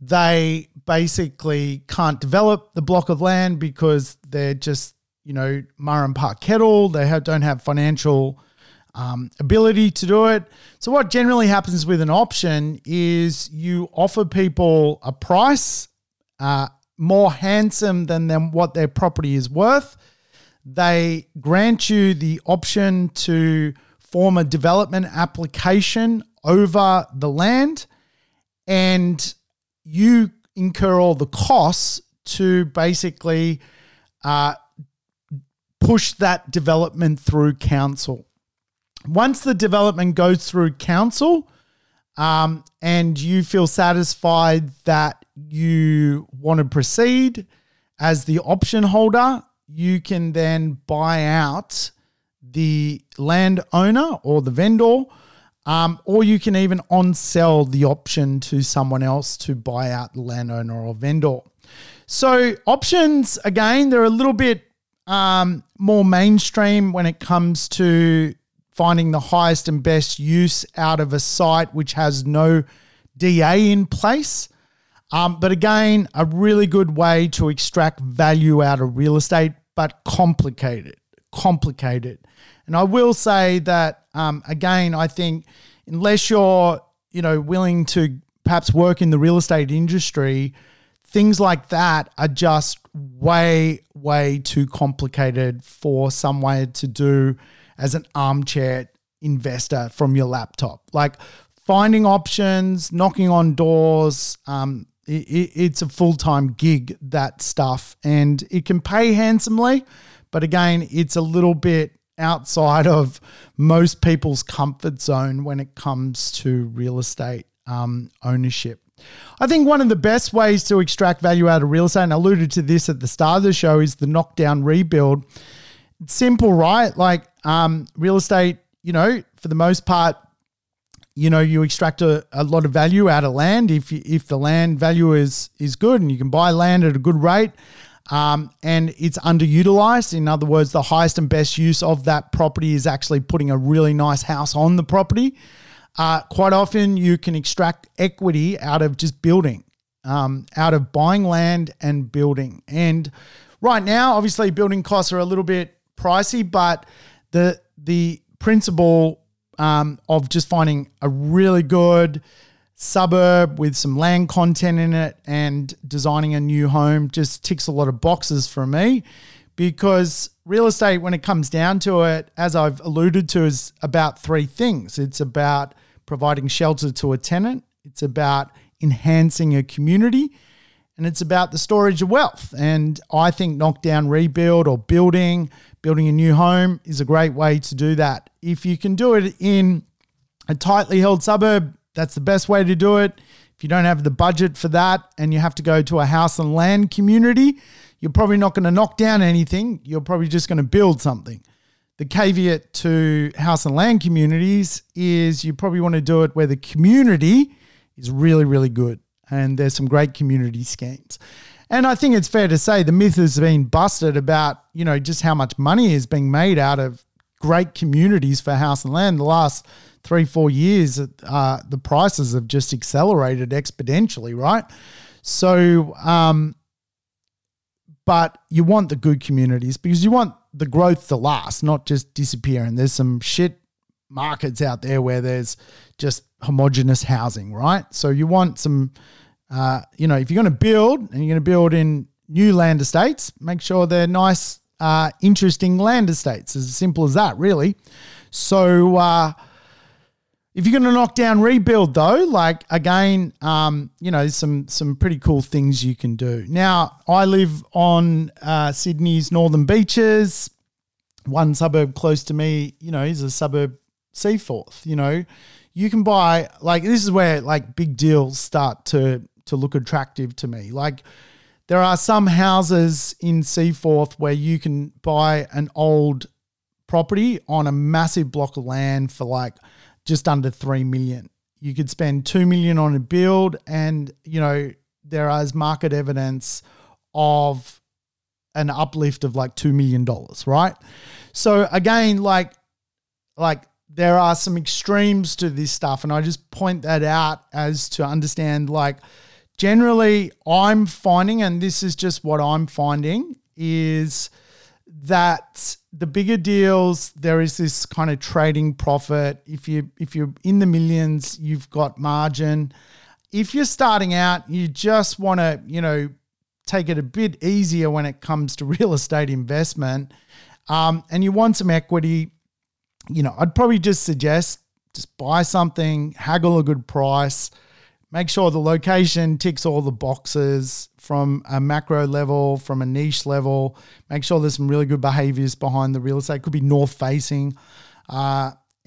They basically can't develop the block of land because they're just, Murrum Park Kettle. They don't have financial ability to do it. So what generally happens with an option is you offer people a price more handsome than them what their property is worth. They grant you the option to form a development application over the land, and you incur all the costs to basically push that development through council. Once the development goes through council and you feel satisfied that you want to proceed as the option holder, you can then buy out the landowner or the vendor, or you can even on-sell the option to someone else to buy out the landowner or vendor. So options, again, they're a little bit more mainstream when it comes to finding the highest and best use out of a site which has no DA in place. But again, a really good way to extract value out of real estate, but complicated. And I will say that, again, I think unless you're, willing to perhaps work in the real estate industry, things like that are just way, way too complicated for someone to do as an armchair investor from your laptop. Like finding options, knocking on doors, it's a full-time gig, that stuff. And it can pay handsomely, but again, it's a little bit outside of most people's comfort zone when it comes to real estate ownership. I think one of the best ways to extract value out of real estate, and I alluded to this at the start of the show, is the knockdown rebuild. It's simple, right? Like real estate, for the most part, you extract a lot of value out of land if the land value is good and you can buy land at a good rate and it's underutilized. In other words, the highest and best use of that property is actually putting a really nice house on the property. Quite often you can extract equity out of just building, out of buying land and building. And right now, obviously, building costs are a little bit pricey, but the principle of just finding a really good suburb with some land content in it and designing a new home just ticks a lot of boxes for me, because real estate, when it comes down to it, as I've alluded to, is about three things. It's about providing shelter to a tenant, it's about enhancing a community, and it's about the storage of wealth. And I think knockdown rebuild or building a new home is a great way to do that. If you can do it in a tightly held suburb, that's the best way to do it. If you don't have the budget for that and you have to go to a house and land community, you're probably not going to knock down anything. You're probably just going to build something. The caveat to house and land communities is you probably want to do it where the community is really, really good. And there's some great community schemes. And I think it's fair to say the myth has been busted about, just how much money is being made out of great communities for house and land. The last 3-4 years, the prices have just accelerated exponentially, right? So, but you want the good communities because you want the growth to last, not just disappear. And there's some shit markets out there where there's just homogenous housing, right? So you want some, if you're going to build and you're going to build in new land estates, make sure they're nice, interesting land estates. It's as simple as that, really. So if you're going to knock down, rebuild though, like again, some pretty cool things you can do. Now, I live on Sydney's northern beaches. One suburb close to me, is a suburb Seaforth, You can buy, this is where big deals start to look attractive to me. Like there are some houses in Seaforth where you can buy an old property on a massive block of land for just under $3 million. You could spend $2 million on a build, and there is market evidence of an uplift of $2 million, right? So again, there are some extremes to this stuff, and I just point that out as to understand, generally I'm finding, and this is just what I'm finding, is that the bigger deals, there is this kind of trading profit. If you're in the millions, you've got margin. If you're starting out, you just want to, take it a bit easier when it comes to real estate investment, and you want some equity, you know, I'd probably just suggest just buy something, haggle a good price, make sure the location ticks all the boxes from a macro level, from a niche level, make sure there's some really good behaviours behind the real estate. It could be north-facing,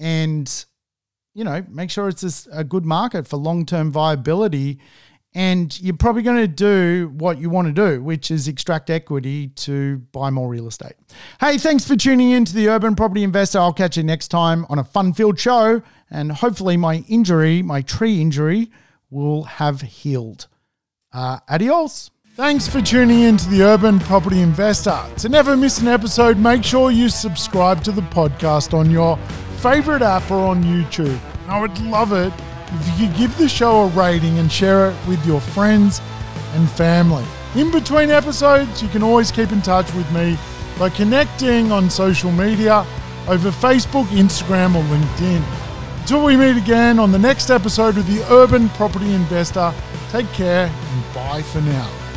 and, you know, make sure it's a good market for long-term viability. And you're probably going to do what you want to do, which is extract equity to buy more real estate. Hey, thanks for tuning in to the Urban Property Investor. I'll catch you next time on a fun-filled show. And hopefully my injury, my tree injury, will have healed. Adios. Thanks for tuning in to the Urban Property Investor. To never miss an episode, make sure you subscribe to the podcast on your favorite app or on YouTube. I would love it if you could give the show a rating and share it with your friends and family. In between episodes, you can always keep in touch with me by connecting on social media over Facebook, Instagram, or LinkedIn. Until we meet again on the next episode of the Urban Property Investor, take care and bye for now.